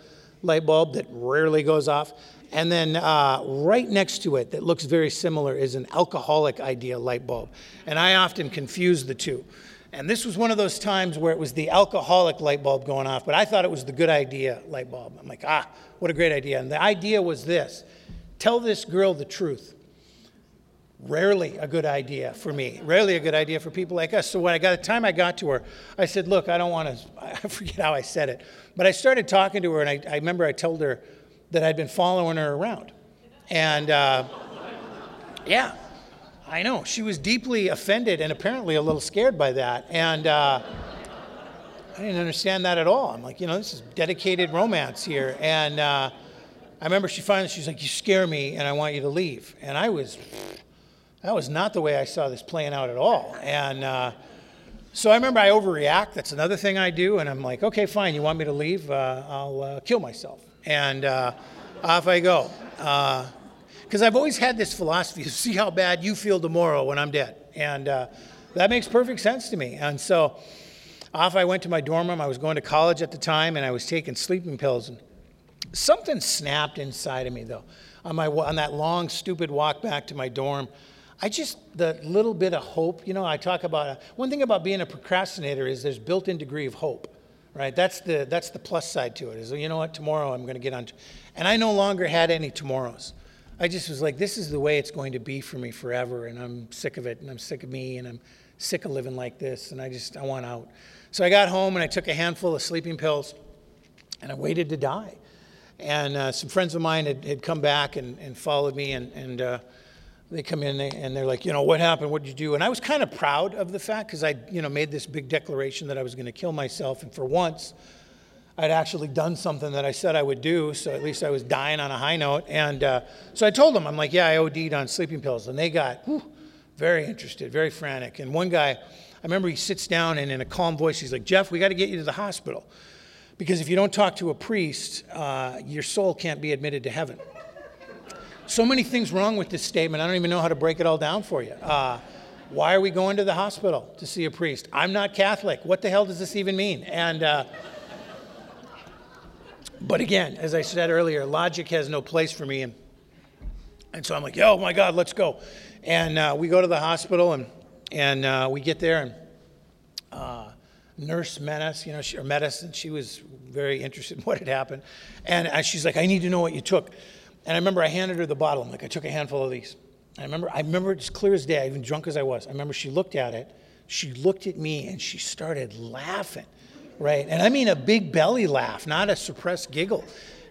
light bulb that rarely goes off. And then uh, right next to it that looks very similar is an alcoholic idea light bulb. And I often confuse the two. And this was one of those times where it was the alcoholic light bulb going off, but I thought it was the good idea light bulb. I'm like, ah, what a great idea. And the idea was this: tell this girl the truth. Rarely a good idea for me, rarely a good idea for people like us. So when I got the time I got to her, I said, look, I don't want to, I forget how I said it, but I started talking to her, and I, I remember I told her that I'd been following her around. And uh, yeah, I know, she was deeply offended and apparently a little scared by that. And uh, I didn't understand that at all. I'm like, you know, this is dedicated romance here. And uh, I remember she finally, she's like, you scare me and I want you to leave. And I was, that was not the way I saw this playing out at all. And uh, so I remember I overreact. That's another thing I do. And I'm like, okay, fine. You want me to leave? Uh, I'll uh, kill myself. And uh, off I go. Because uh, I've always had this philosophy of see how bad you feel tomorrow when I'm dead. And uh, that makes perfect sense to me. And so off I went to my dorm room. I was going to college at the time, and I was taking sleeping pills. And something snapped inside of me, though. On, my, on that long, stupid walk back to my dorm, I just, the little bit of hope, you know, I talk about, a, one thing about being a procrastinator is there's built-in degree of hope, right? That's the that's the plus side to it, is, you know what, tomorrow I'm going to get on. T-. And I no longer had any tomorrows. I just was like, this is the way it's going to be for me forever, and I'm sick of it, and I'm sick of me, and I'm sick of living like this, and I just, I want out. So I got home, and I took a handful of sleeping pills, and I waited to die. And uh, some friends of mine had, had come back and, and followed me, and, and uh, they come in and, they, and they're like, you know, what happened? What did you do? And I was kind of proud of the fact, because I, you know, made this big declaration that I was going to kill myself. And for once, I'd actually done something that I said I would do. So at least I was dying on a high note. And uh, so I told them, I'm like, yeah, I O D'd on sleeping pills. And they got whew, very interested, very frantic. And one guy, I remember he sits down and in a calm voice, he's like, Jeff, we got to get you to the hospital. Because if you don't talk to a priest, uh, your soul can't be admitted to heaven. So many things wrong with this statement. I don't even know how to break it all down for you. Uh, why are we going to the hospital to see a priest? I'm not Catholic. What the hell does this even mean? And uh, but again, as I said earlier, logic has no place for me. And, and so I'm like, oh my God, let's go. And uh, we go to the hospital, and and uh, we get there, and uh, nurse met us, you know, she, or met us, and she was very interested in what had happened. And uh, she's like, I need to know what you took. And I remember I handed her the bottle. I'm like, I took a handful of these. And I remember, I remember it as clear as day, even drunk as I was. I remember she looked at it. She looked at me, and she started laughing, right? And I mean a big belly laugh, not a suppressed giggle.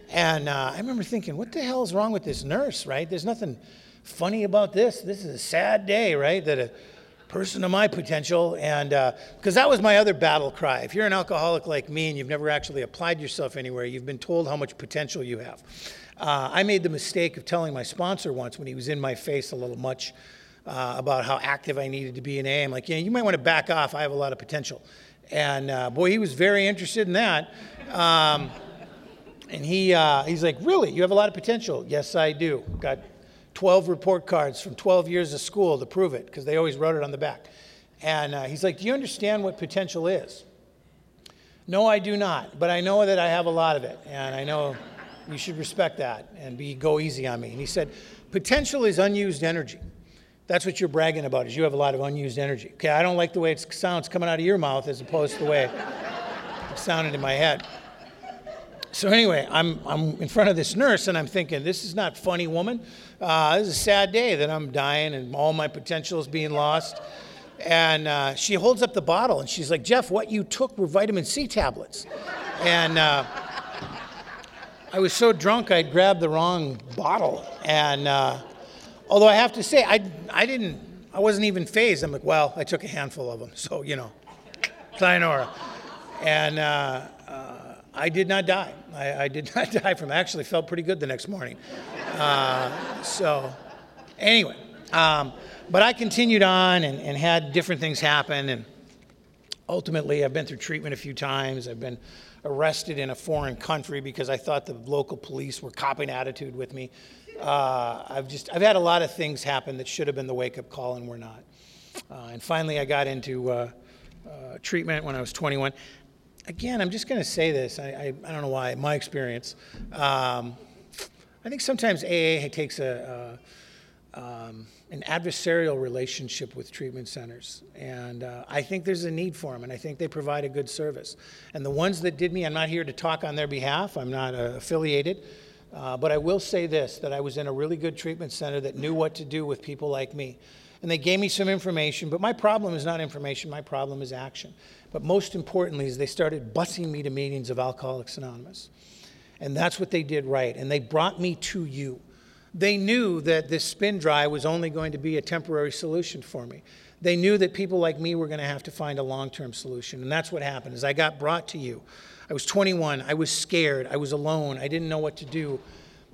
And uh, I remember thinking, what the hell is wrong with this nurse, right? There's nothing funny about this. This is a sad day, right, that a person of my potential, and because uh, that was my other battle cry. If you're an alcoholic like me and you've never actually applied yourself anywhere, you've been told how much potential you have. Uh, I made the mistake of telling my sponsor once when he was in my face a little much uh, about how active I needed to be in A A. I'm like, yeah, you might want to back off. I have a lot of potential. And uh, boy, he was very interested in that. Um, and he uh, he's like, really? You have a lot of potential? Yes, I do. Got twelve report cards from twelve years of school to prove it, because they always wrote it on the back. And uh, he's like, do you understand what potential is? No, I do not. But I know that I have a lot of it. And I know... you should respect that and be go easy on me. And he said, potential is unused energy. That's what you're bragging about, is you have a lot of unused energy. Okay, I don't like the way it sounds coming out of your mouth as opposed to the way it sounded in my head. So anyway, I'm I'm in front of this nurse, and I'm thinking, this is not funny, woman. Uh, this is a sad day that I'm dying and all my potential is being lost. And uh, she holds up the bottle, and she's like, Jeff, what you took were vitamin C tablets. And... Uh, I was so drunk I'd grabbed the wrong bottle, and uh, although I have to say I I didn't I wasn't even phased. I'm like, well, I took a handful of them, so you know, sayonara. And uh, uh, I did not die. I, I did not die from. I actually felt pretty good the next morning. Uh, so anyway, um, but I continued on and, and had different things happen, and ultimately I've been through treatment a few times. I've been arrested in a foreign country because I thought the local police were copping attitude with me. Uh, I've just, I've had a lot of things happen that should have been the wake-up call and were not. Uh, and finally, I got into uh, uh, treatment when I was twenty-one. Again, I'm just going to say this. I, I, I don't know why. My experience. Um, I think sometimes A A takes a, a um, an adversarial relationship with treatment centers, and uh, I think there's a need for them, and I think they provide a good service. And the ones that did me, I'm not here to talk on their behalf. I'm not uh, affiliated. Uh, but I will say this, that I was in a really good treatment center that knew what to do with people like me. And they gave me some information, but my problem is not information, my problem is action. But most importantly is they started busing me to meetings of Alcoholics Anonymous. And that's what they did right, and they brought me to you. They knew that this spin dry was only going to be a temporary solution for me. They knew that people like me were going to have to find a long-term solution, and that's what happened, is I got brought to you. I was twenty-one, I was scared, I was alone, I didn't know what to do,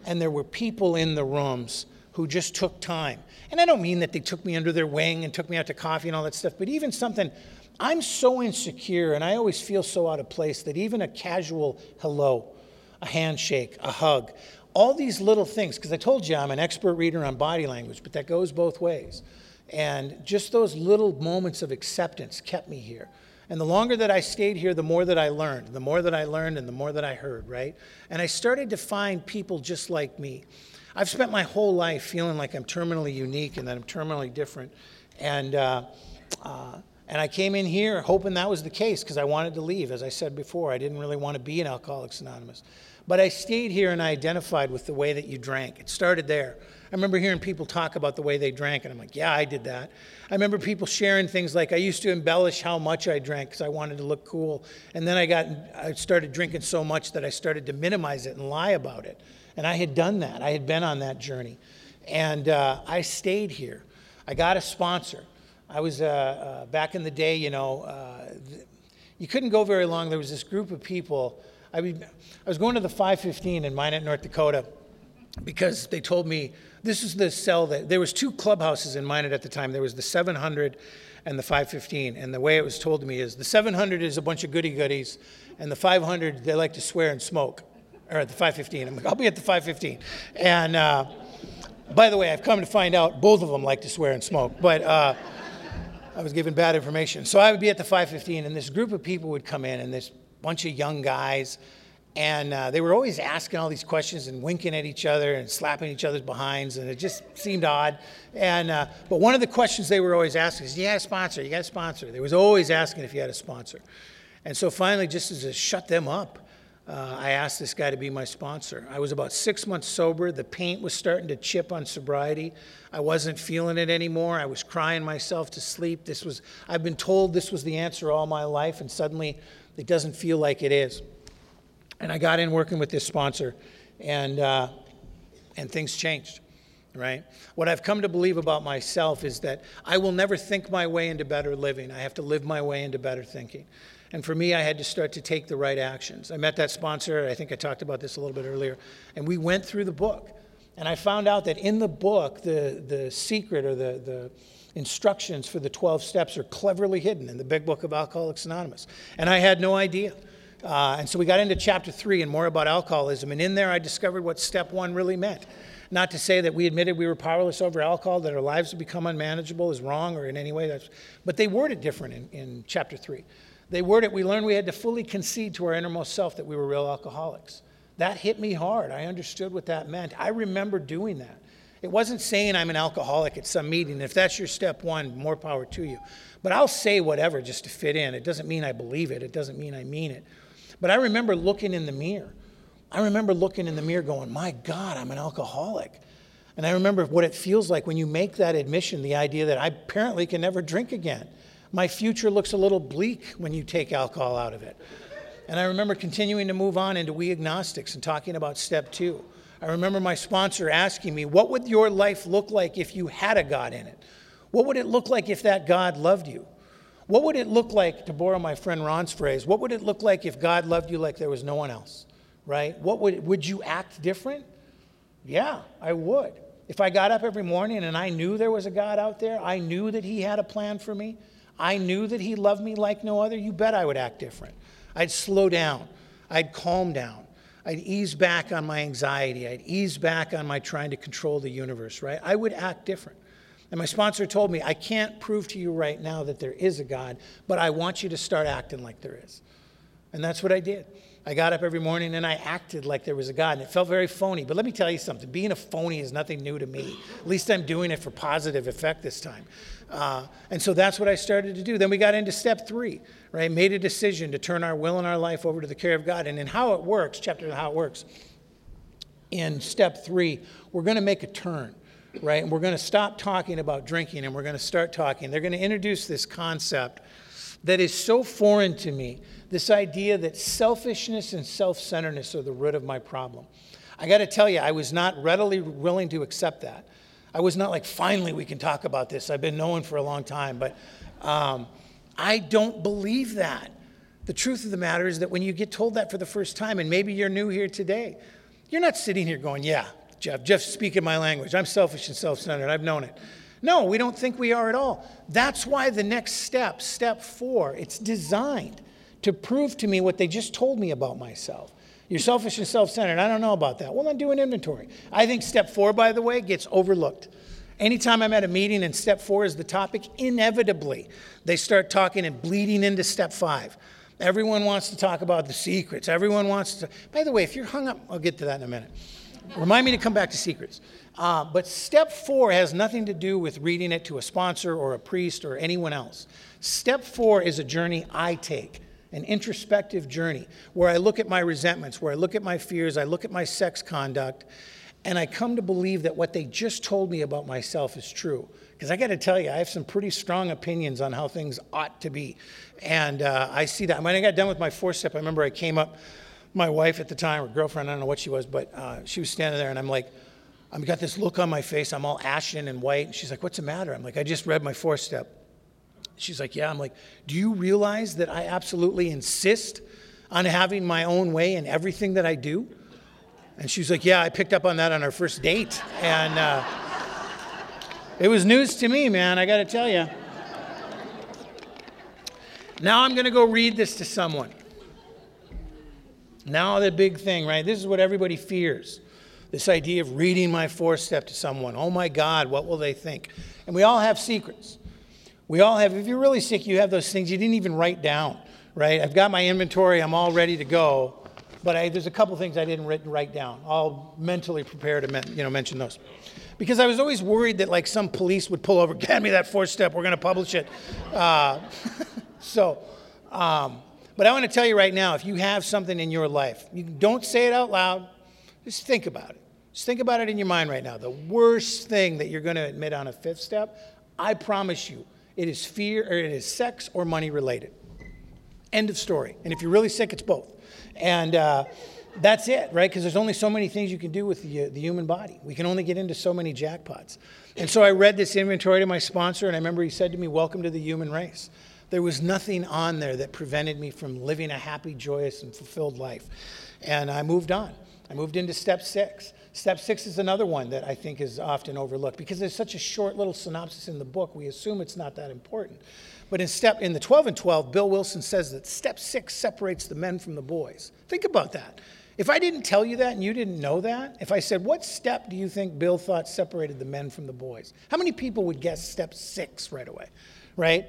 and there were people in the rooms who just took time. And I don't mean that they took me under their wing and took me out to coffee and all that stuff, but even something, I'm so insecure and I always feel so out of place that even a casual hello, a handshake, a hug, all these little things, because I told you I'm an expert reader on body language, but that goes both ways. And just those little moments of acceptance kept me here. And the longer that I stayed here, the more that I learned, the more that I learned and the more that I heard, right? And I started to find people just like me. I've spent my whole life feeling like I'm terminally unique and that I'm terminally different. And, uh, uh, and I came in here hoping that was the case because I wanted to leave. As I said before, I didn't really want to be an Alcoholics Anonymous. But I stayed here and I identified with the way that you drank. It started there. I remember hearing people talk about the way they drank, and I'm like, yeah, I did that. I remember people sharing things like I used to embellish how much I drank because I wanted to look cool. And then I, got, I started drinking so much that I started to minimize it and lie about it. And I had done that. I had been on that journey. And uh, I stayed here. I got a sponsor. I was, uh, uh, back in the day, you know, uh, you couldn't go very long. There was this group of people. I, mean, I was going to the five fifteen in Minot, North Dakota, because they told me, this is the cell that, there was two clubhouses in Minot at the time. There was the seven hundred and the five fifteen. And the way it was told to me is the seven hundred is a bunch of goody-goodies, and the five hundred, they like to swear and smoke. Or at the five fifteen. I'm like, I'll be at the five fifteen. And uh, by the way, I've come to find out both of them like to swear and smoke, but uh, I was given bad information. So I would be at the five fifteen, and this group of people would come in, and this bunch of young guys, and uh, they were always asking all these questions and winking at each other and slapping each other's behinds, and it just seemed odd. And uh, but one of the questions they were always asking is, yeah, sponsor, you got a sponsor. They was always asking if you had a sponsor. And so finally, just as to shut them up, Uh, I asked this guy to be my sponsor. I was about six months sober. The paint was starting to chip on sobriety. I wasn't feeling it anymore. I was crying myself to sleep. This was, I've been told this was the answer all my life, and suddenly it doesn't feel like it is. And I got in working with this sponsor, and, uh, and things changed, right? What I've come to believe about myself is that I will never think my way into better living. I have to live my way into better thinking. And for me, I had to start to take the right actions. I met that sponsor. I think I talked about this a little bit earlier. And we went through the book. And I found out that in the book, the, the secret or the, the instructions for the twelve steps are cleverly hidden in the big book of Alcoholics Anonymous. And I had no idea. Uh, and so we got into chapter three and more about alcoholism. And in there, I discovered what step one really meant. Not to say that we admitted we were powerless over alcohol, that our lives had become unmanageable is wrong or in any way. That's, but they worded different in, in chapter three. They word it, we learned we had to fully concede to our innermost self that we were real alcoholics. That hit me hard. I understood what that meant. I remember doing that. It wasn't saying I'm an alcoholic at some meeting. If that's your step one, more power to you. But I'll say whatever just to fit in. It doesn't mean I believe it. It doesn't mean I mean it. But I remember looking in the mirror. I remember looking in the mirror going, my God, I'm an alcoholic. And I remember what it feels like when you make that admission, the idea that I apparently can never drink again. My future looks a little bleak when you take alcohol out of it. And I remember continuing to move on into We Agnostics and talking about step two. I remember my sponsor asking me, what would your life look like if you had a God in it? What would it look like if that God loved you? What would it look like, to borrow my friend Ron's phrase, what would it look like if God loved you like there was no one else, right? What would, would you act different? Yeah, I would. If I got up every morning and I knew there was a God out there, I knew that he had a plan for me, I knew that he loved me like no other, you bet I would act different. I'd slow down. I'd calm down. I'd ease back on my anxiety. I'd ease back on my trying to control the universe, right? I would act different. And my sponsor told me, I can't prove to you right now that there is a God, but I want you to start acting like there is. And that's what I did. I got up every morning and I acted like there was a God, and it felt very phony. But let me tell you something. Being a phony is nothing new to me. At least I'm doing it for positive effect this time. Uh, and so that's what I started to do. Then we got into step three, right? Made a decision to turn our will and our life over to the care of God. And in How It Works, chapter How It Works, in step three, we're going to make a turn, right? And we're going to stop talking about drinking and we're going to start talking. They're going to introduce this concept that is so foreign to me, this idea that selfishness and self-centeredness are the root of my problem. I got to tell you, I was not readily willing to accept that. I was not like, finally, we can talk about this. I've been knowing for a long time, but um, I don't believe that. The truth of the matter is that when you get told that for the first time, and maybe you're new here today, you're not sitting here going, yeah, Jeff, Jeff's speaking my language. I'm selfish and self-centered. I've known it. No, we don't think we are at all. That's why the next step, step four, it's designed to prove to me what they just told me about myself. You're selfish and self-centered. I don't know about that. Well, then do an inventory. I think step four, by the way, gets overlooked. Anytime I'm at a meeting and step four is the topic, inevitably they start talking and bleeding into step five. Everyone wants to talk about the secrets. Everyone wants to. By the way, if you're hung up, I'll get to that in a minute. Remind me to come back to secrets. Uh, but step four has nothing to do with reading it to a sponsor or a priest or anyone else. Step four is a journey I take, an introspective journey, where I look at my resentments, where I look at my fears, I look at my sex conduct, and I come to believe that what they just told me about myself is true. Because I got to tell you, I have some pretty strong opinions on how things ought to be. And uh, I see that. When I got done with my fourth step, I remember I came up, my wife at the time, or girlfriend, I don't know what she was, but uh, she was standing there, and I'm like, I've got this look on my face. I'm all ashen and white. And she's like, what's the matter? I'm like, I just read my fourth step. She's like, yeah. I'm like, do you realize that I absolutely insist on having my own way in everything that I do? And she's like, yeah, I picked up on that on our first date. And uh, it was news to me, man. I got to tell you. Now I'm going to go read this to someone. Now the big thing, right? This is what everybody fears. This idea of reading my fourth step to someone. Oh my God, what will they think? And we all have secrets. We all have, if you're really sick, you have those things you didn't even write down, right? I've got my inventory, I'm all ready to go, but I, there's a couple things I didn't write down. I'll mentally prepare to men, you know, mention those. Because I was always worried that like some police would pull over, get me that fourth step, we're gonna publish it. Uh, so, um, but I wanna tell you right now, if you have something in your life, you don't say it out loud, just think about it. Just think about it in your mind right now. The worst thing that you're going to admit on a fifth step, I promise you, it is fear, or it is sex or money related. End of story. And if you're really sick, it's both. And uh, that's it, right? Because there's only so many things you can do with the, uh, the human body. We can only get into so many jackpots. And so I read this inventory to my sponsor, and I remember he said to me, welcome to the human race. There was nothing on there that prevented me from living a happy, joyous, and fulfilled life. And I moved on. I moved into step six. Step six is another one that I think is often overlooked because there's such a short little synopsis in the book, we assume it's not that important. But in step in the twelve and twelve, Bill Wilson says that step six separates the men from the boys. Think about that. If I didn't tell you that and you didn't know that, if I said, what step do you think Bill thought separated the men from the boys? How many people would guess step six right away, right?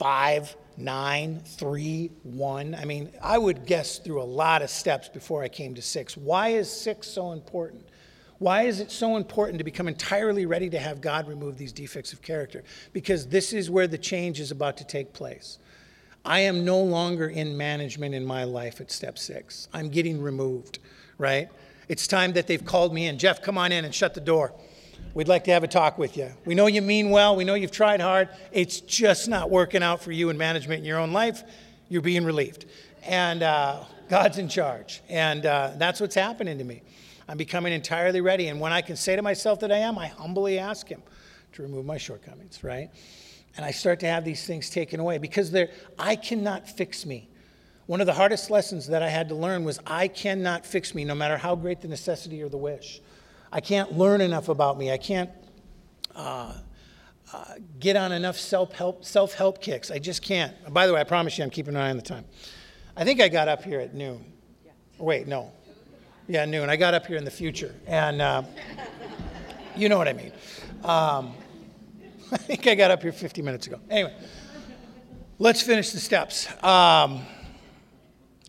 Five, nine, three, one. I mean, I would guess through a lot of steps before I came to six. Why is six so important? Why is it so important to become entirely ready to have God remove these defects of character? Because this is where the change is about to take place. I am no longer in management in my life at step six. I'm getting removed, right? It's time that they've called me in. Jeff, come on in and shut the door. We'd like to have a talk with you. We know you mean well. We know you've tried hard. It's just not working out for you in management in your own life. You're being relieved. And uh, God's in charge. And uh, that's what's happening to me. I'm becoming entirely ready. And when I can say to myself that I am, I humbly ask him to remove my shortcomings, right? And I start to have these things taken away because they're, I cannot fix me. One of the hardest lessons that I had to learn was I cannot fix me no matter how great the necessity or the wish. I can't learn enough about me. I can't uh, uh, get on enough self-help self-help kicks. I just can't. By the way, I promise you I'm keeping an eye on the time. I think I got up here at noon. Wait, no. Yeah, noon. I got up here in the future, and uh, you know what I mean. Um, I think I got up here fifty minutes ago. Anyway, let's finish the steps. Um,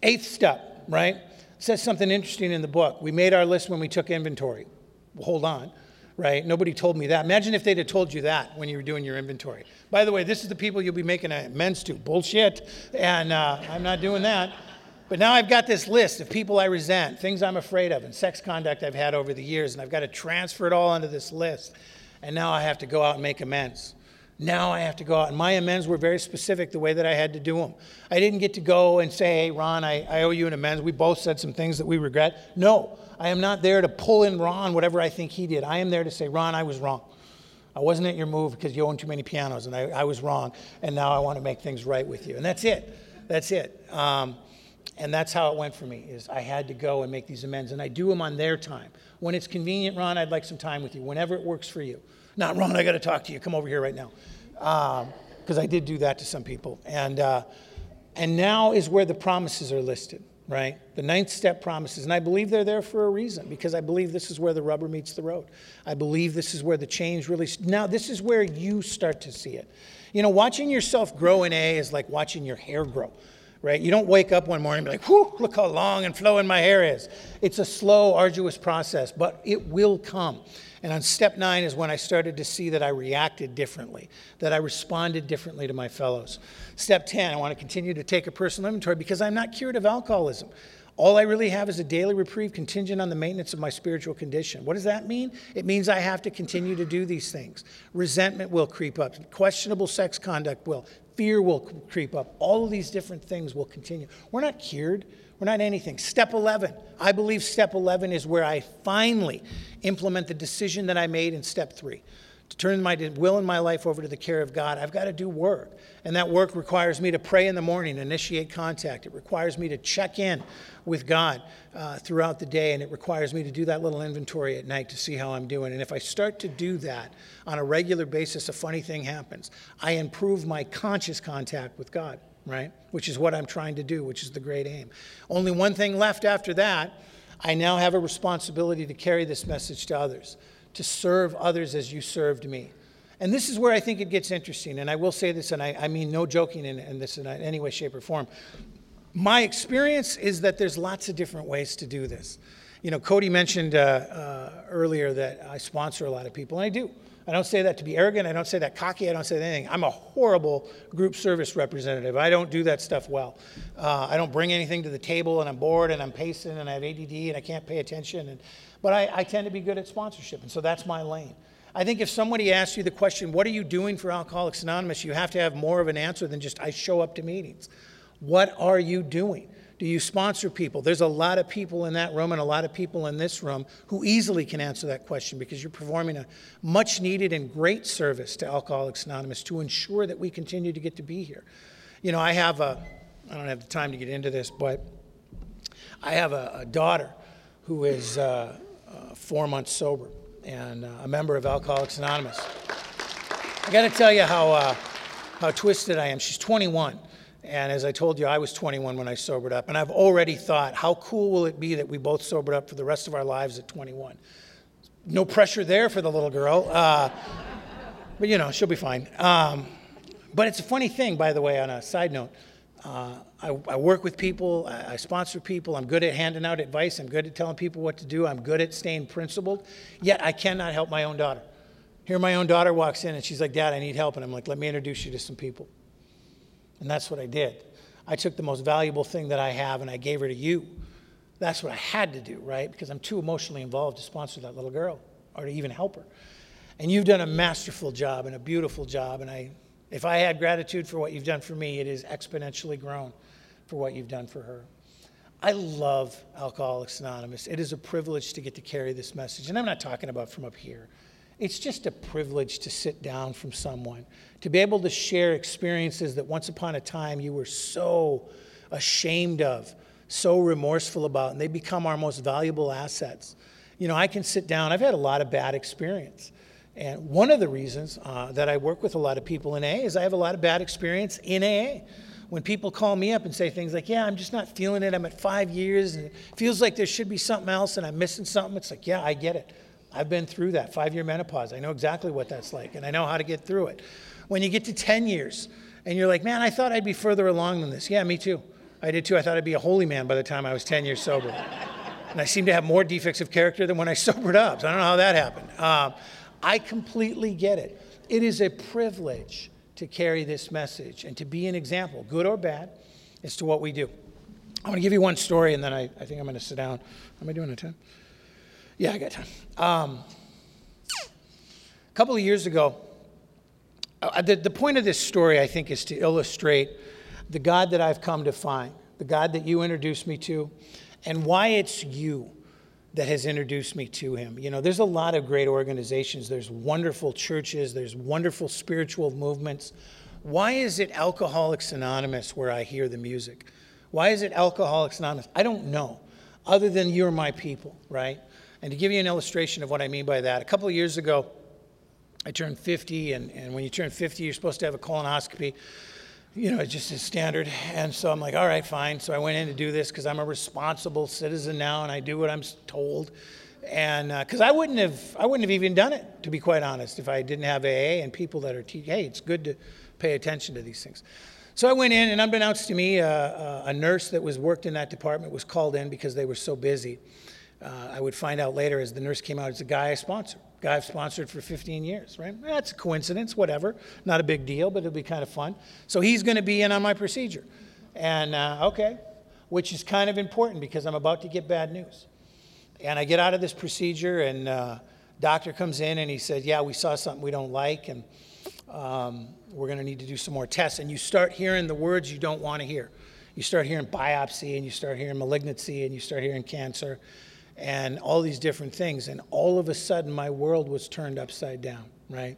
eighth step, right? It says something interesting in the book. We made our list when we took inventory. Well, hold on, right? Nobody told me that. Imagine if they'd have told you that when you were doing your inventory. By the way, this is the people you'll be making amends to. Bullshit, and uh, I'm not doing that. But now I've got this list of people I resent, things I'm afraid of, and sex conduct I've had over the years, and I've got to transfer it all onto this list. And now I have to go out and make amends. Now I have to go out. And my amends were very specific the way that I had to do them. I didn't get to go and say, hey, Ron, I, I owe you an amends. We both said some things that we regret. No, I am not there to pull in Ron whatever I think he did. I am there to say, Ron, I was wrong. I wasn't at your move because you own too many pianos, and I, I was wrong. And now I want to make things right with you. And that's it. That's it. Um, And that's how it went for me, is I had to go and make these amends. And I do them on their time. When it's convenient, Ron, I'd like some time with you, whenever it works for you. Not, Ron, I got to talk to you. Come over here right now. Because um, I did do that to some people. And, uh, and now is where the promises are listed, right? The ninth step promises. And I believe they're there for a reason, because I believe this is where the rubber meets the road. I believe this is where the change really – now this is where you start to see it. You know, watching yourself grow in A A is like watching your hair grow. Right? You don't wake up one morning and be like, whew, look how long and flowing my hair is. It's a slow, arduous process, but it will come. And on step nine is when I started to see that I reacted differently, that I responded differently to my fellows. Step ten, I want to continue to take a personal inventory because I'm not cured of alcoholism. All I really have is a daily reprieve contingent on the maintenance of my spiritual condition. What does that mean? It means I have to continue to do these things. Resentment will creep up. Questionable sex conduct will. Fear will creep up. All of these different things will continue. We're not cured. We're not anything. Step eleven. I believe step eleven is where I finally implement the decision that I made in step three. To turn my will and my life over to the care of God, I've got to do work. And that work requires me to pray in the morning, initiate contact. It requires me to check in with God uh, throughout the day, and it requires me to do that little inventory at night to see how I'm doing. And if I start to do that on a regular basis, a funny thing happens. I improve my conscious contact with God, right? Which is what I'm trying to do, which is the great aim. Only one thing left after that. I now have a responsibility to carry this message to others, to serve others as you served me. And this is where I think it gets interesting, and I will say this, and I, I mean no joking in, in this in any way, shape, or form. My experience is that there's lots of different ways to do this. You know, Cody mentioned uh, uh, earlier that I sponsor a lot of people, and I do. I don't say that to be arrogant. I don't say that cocky. I don't say anything. I'm a horrible group service representative. I don't do that stuff well. Uh, I don't bring anything to the table, and I'm bored, and I'm pacing, and I have A D D, and I can't pay attention. And, but I, I tend to be good at sponsorship, and so that's my lane. I think if somebody asks you the question, what are you doing for Alcoholics Anonymous, you have to have more of an answer than just, I show up to meetings. What are you doing? Do you sponsor people? There's a lot of people in that room and a lot of people in this room who easily can answer that question because you're performing a much needed and great service to Alcoholics Anonymous to ensure that we continue to get to be here. You know, I have a, I don't have the time to get into this, but I have a, a daughter who is uh, uh, four months sober and uh, a member of Alcoholics Anonymous. I got to tell you how, uh, how twisted I am. She's twenty-one. And as I told you, I was twenty-one when I sobered up. And I've already thought, how cool will it be that we both sobered up for the rest of our lives at twenty-one? No pressure there for the little girl. Uh, but, you know, she'll be fine. Um, but it's a funny thing, by the way, on a side note. Uh, I, I work with people. I, I sponsor people. I'm good at handing out advice. I'm good at telling people what to do. I'm good at staying principled. Yet I cannot help my own daughter. Here my own daughter walks in, and she's like, Dad, I need help. And I'm like, let me introduce you to some people. And that's what I did. I took the most valuable thing that I have and I gave her to you. That's what I had to do, right? Because I'm too emotionally involved to sponsor that little girl or to even help her. And you've done a masterful job and a beautiful job. And I, if I had gratitude for what you've done for me, it is exponentially grown for what you've done for her. I love Alcoholics Anonymous. It is a privilege to get to carry this message. And I'm not talking about from up here. It's just a privilege to sit down from someone, to be able to share experiences that once upon a time you were so ashamed of, so remorseful about, and they become our most valuable assets. You know, I can sit down. I've had a lot of bad experience. And one of the reasons uh, that I work with a lot of people in A A is I have a lot of bad experience in A A. when people call me up and say things like, yeah, I'm just not feeling it, I'm at five years, and it feels like there should be something else and I'm missing something, it's like, yeah, I get it. I've been through that five-year menopause. I know exactly what that's like, and I know how to get through it. When you get to ten years, and you're like, man, I thought I'd be further along than this. Yeah, me too. I did too. I thought I'd be a holy man by the time I was ten years sober. And I seem to have more defects of character than when I sobered up. So I don't know how that happened. Um, I completely get it. It is a privilege to carry this message and to be an example, good or bad, as to what we do. I'm going to give you one story, and then I, I think I'm going to sit down. Am I doing a time? Yeah, I got time. Um, a couple of years ago, uh, the, the point of this story, I think, is to illustrate the God that I've come to find, the God that you introduced me to, and why it's you that has introduced me to him. You know, there's a lot of great organizations. There's wonderful churches. There's wonderful spiritual movements. Why is it Alcoholics Anonymous where I hear the music? Why is it Alcoholics Anonymous? I don't know, other than you're my people, right? And to give you an illustration of what I mean by that, a couple of years ago, I turned fifty, and, and when you turn fifty, you're supposed to have a colonoscopy. You know, it just is standard. And so I'm like, all right, fine. So I went in to do this because I'm a responsible citizen now, and I do what I'm told. And because uh, I wouldn't have, I wouldn't have even done it, to be quite honest, if I didn't have A A and people that are teaching. Hey, it's good to pay attention to these things. So I went in, and unbeknownst to me, uh, a nurse that was worked in that department was called in because they were so busy. Uh, I would find out later as the nurse came out, it's a guy I sponsor. Guy I've sponsored for fifteen years, right? That's a coincidence, whatever. Not a big deal, but it'll be kind of fun. So he's going to be in on my procedure. And, uh, okay, which is kind of important because I'm about to get bad news. And I get out of this procedure, and uh, doctor comes in, and he said, yeah, we saw something we don't like, and um, we're going to need to do some more tests. And you start hearing the words you don't want to hear. You start hearing biopsy, and you start hearing malignancy, and you start hearing cancer, and all these different things, and all of a sudden my world was turned upside down, right?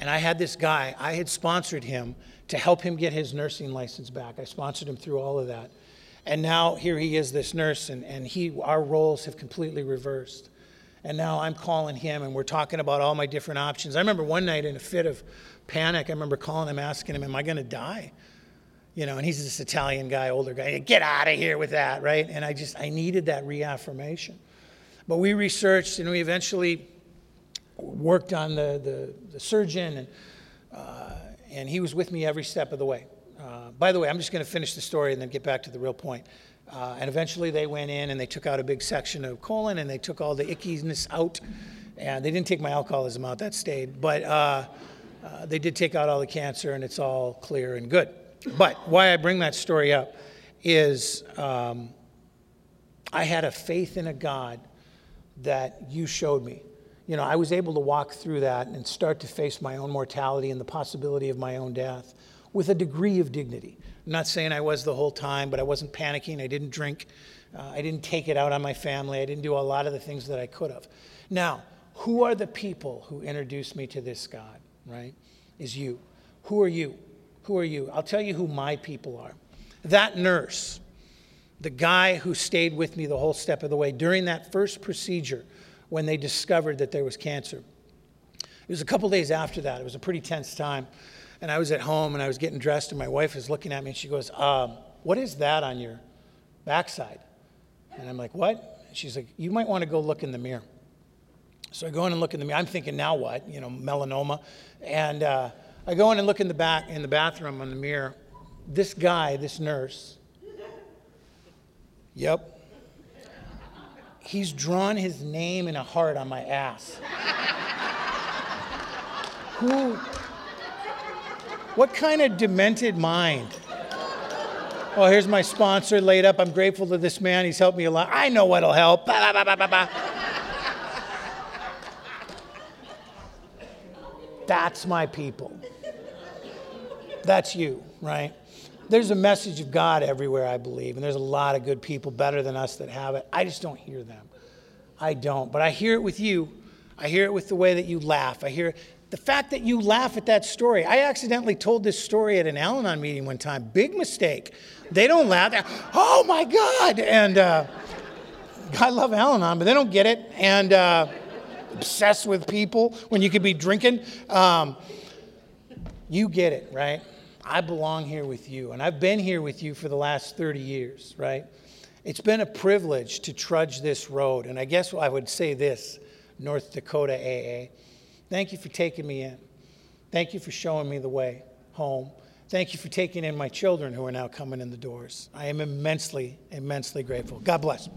And I had this guy, I had sponsored him to help him get his nursing license back. I sponsored him through all of that. And now here he is, this nurse, and, and he, our roles have completely reversed. And now I'm calling him, and we're talking about all my different options. I remember one night in a fit of panic, I remember calling him, asking him, am I gonna die? You know, and he's this Italian guy, older guy, get out of here with that, right? And I just, I needed that reaffirmation. But we researched, and we eventually worked on the, the, the surgeon, and, uh, and he was with me every step of the way. Uh, by the way, I'm just going to finish the story and then get back to the real point. Uh, and eventually they went in, and they took out a big section of colon, and they took all the ickiness out. And they didn't take my alcoholism out, that stayed. But uh, uh, they did take out all the cancer, and it's all clear and good. But why I bring that story up is um, I had a faith in a God that you showed me. You know, I was able to walk through that and start to face my own mortality and the possibility of my own death with a degree of dignity. I'm not saying I was the whole time, but I wasn't panicking. I didn't drink. Uh, I didn't take it out on my family. I didn't do a lot of the things that I could have. Now, who are the people who introduced me to this God, right? Is you. Who are you? Who are you? I'll tell you who my people are. That nurse, the guy who stayed with me the whole step of the way during that first procedure when they discovered that there was cancer. It was a couple days after that. It was a pretty tense time. And I was at home, and I was getting dressed, and my wife was looking at me, and she goes, um, what is that on your backside? And I'm like, what? She's like, you might want to go look in the mirror. So I go in and look in the mirror. I'm thinking, now what? You know, melanoma. And... Uh, I go in and look in the back in the bathroom on the mirror. This guy, this nurse, yep, he's drawn his name in a heart on my ass. Who? What kind of demented mind? Oh, here's my sponsor laid up. I'm grateful to this man. He's helped me a lot. I know what'll help. Bah, bah, bah, bah, bah. That's my people. That's you, right? There's a message of God everywhere, I believe, and there's a lot of good people better than us that have it. I just don't hear them. I don't, but I hear it with you. I hear it with the way that you laugh. I hear it. The fact that you laugh at that story. I accidentally told this story at an Al-Anon meeting one time. Big mistake. They don't laugh. They're, oh, my God. And uh, I love Al-Anon, but they don't get it. And uh, obsessed with people when you could be drinking. Um, you get it, right? I belong here with you, and I've been here with you for the last thirty years, right? It's been a privilege to trudge this road, and I guess I would say this, North Dakota A A, thank you for taking me in. Thank you for showing me the way home. Thank you for taking in my children who are now coming in the doors. I am immensely, immensely grateful. God bless.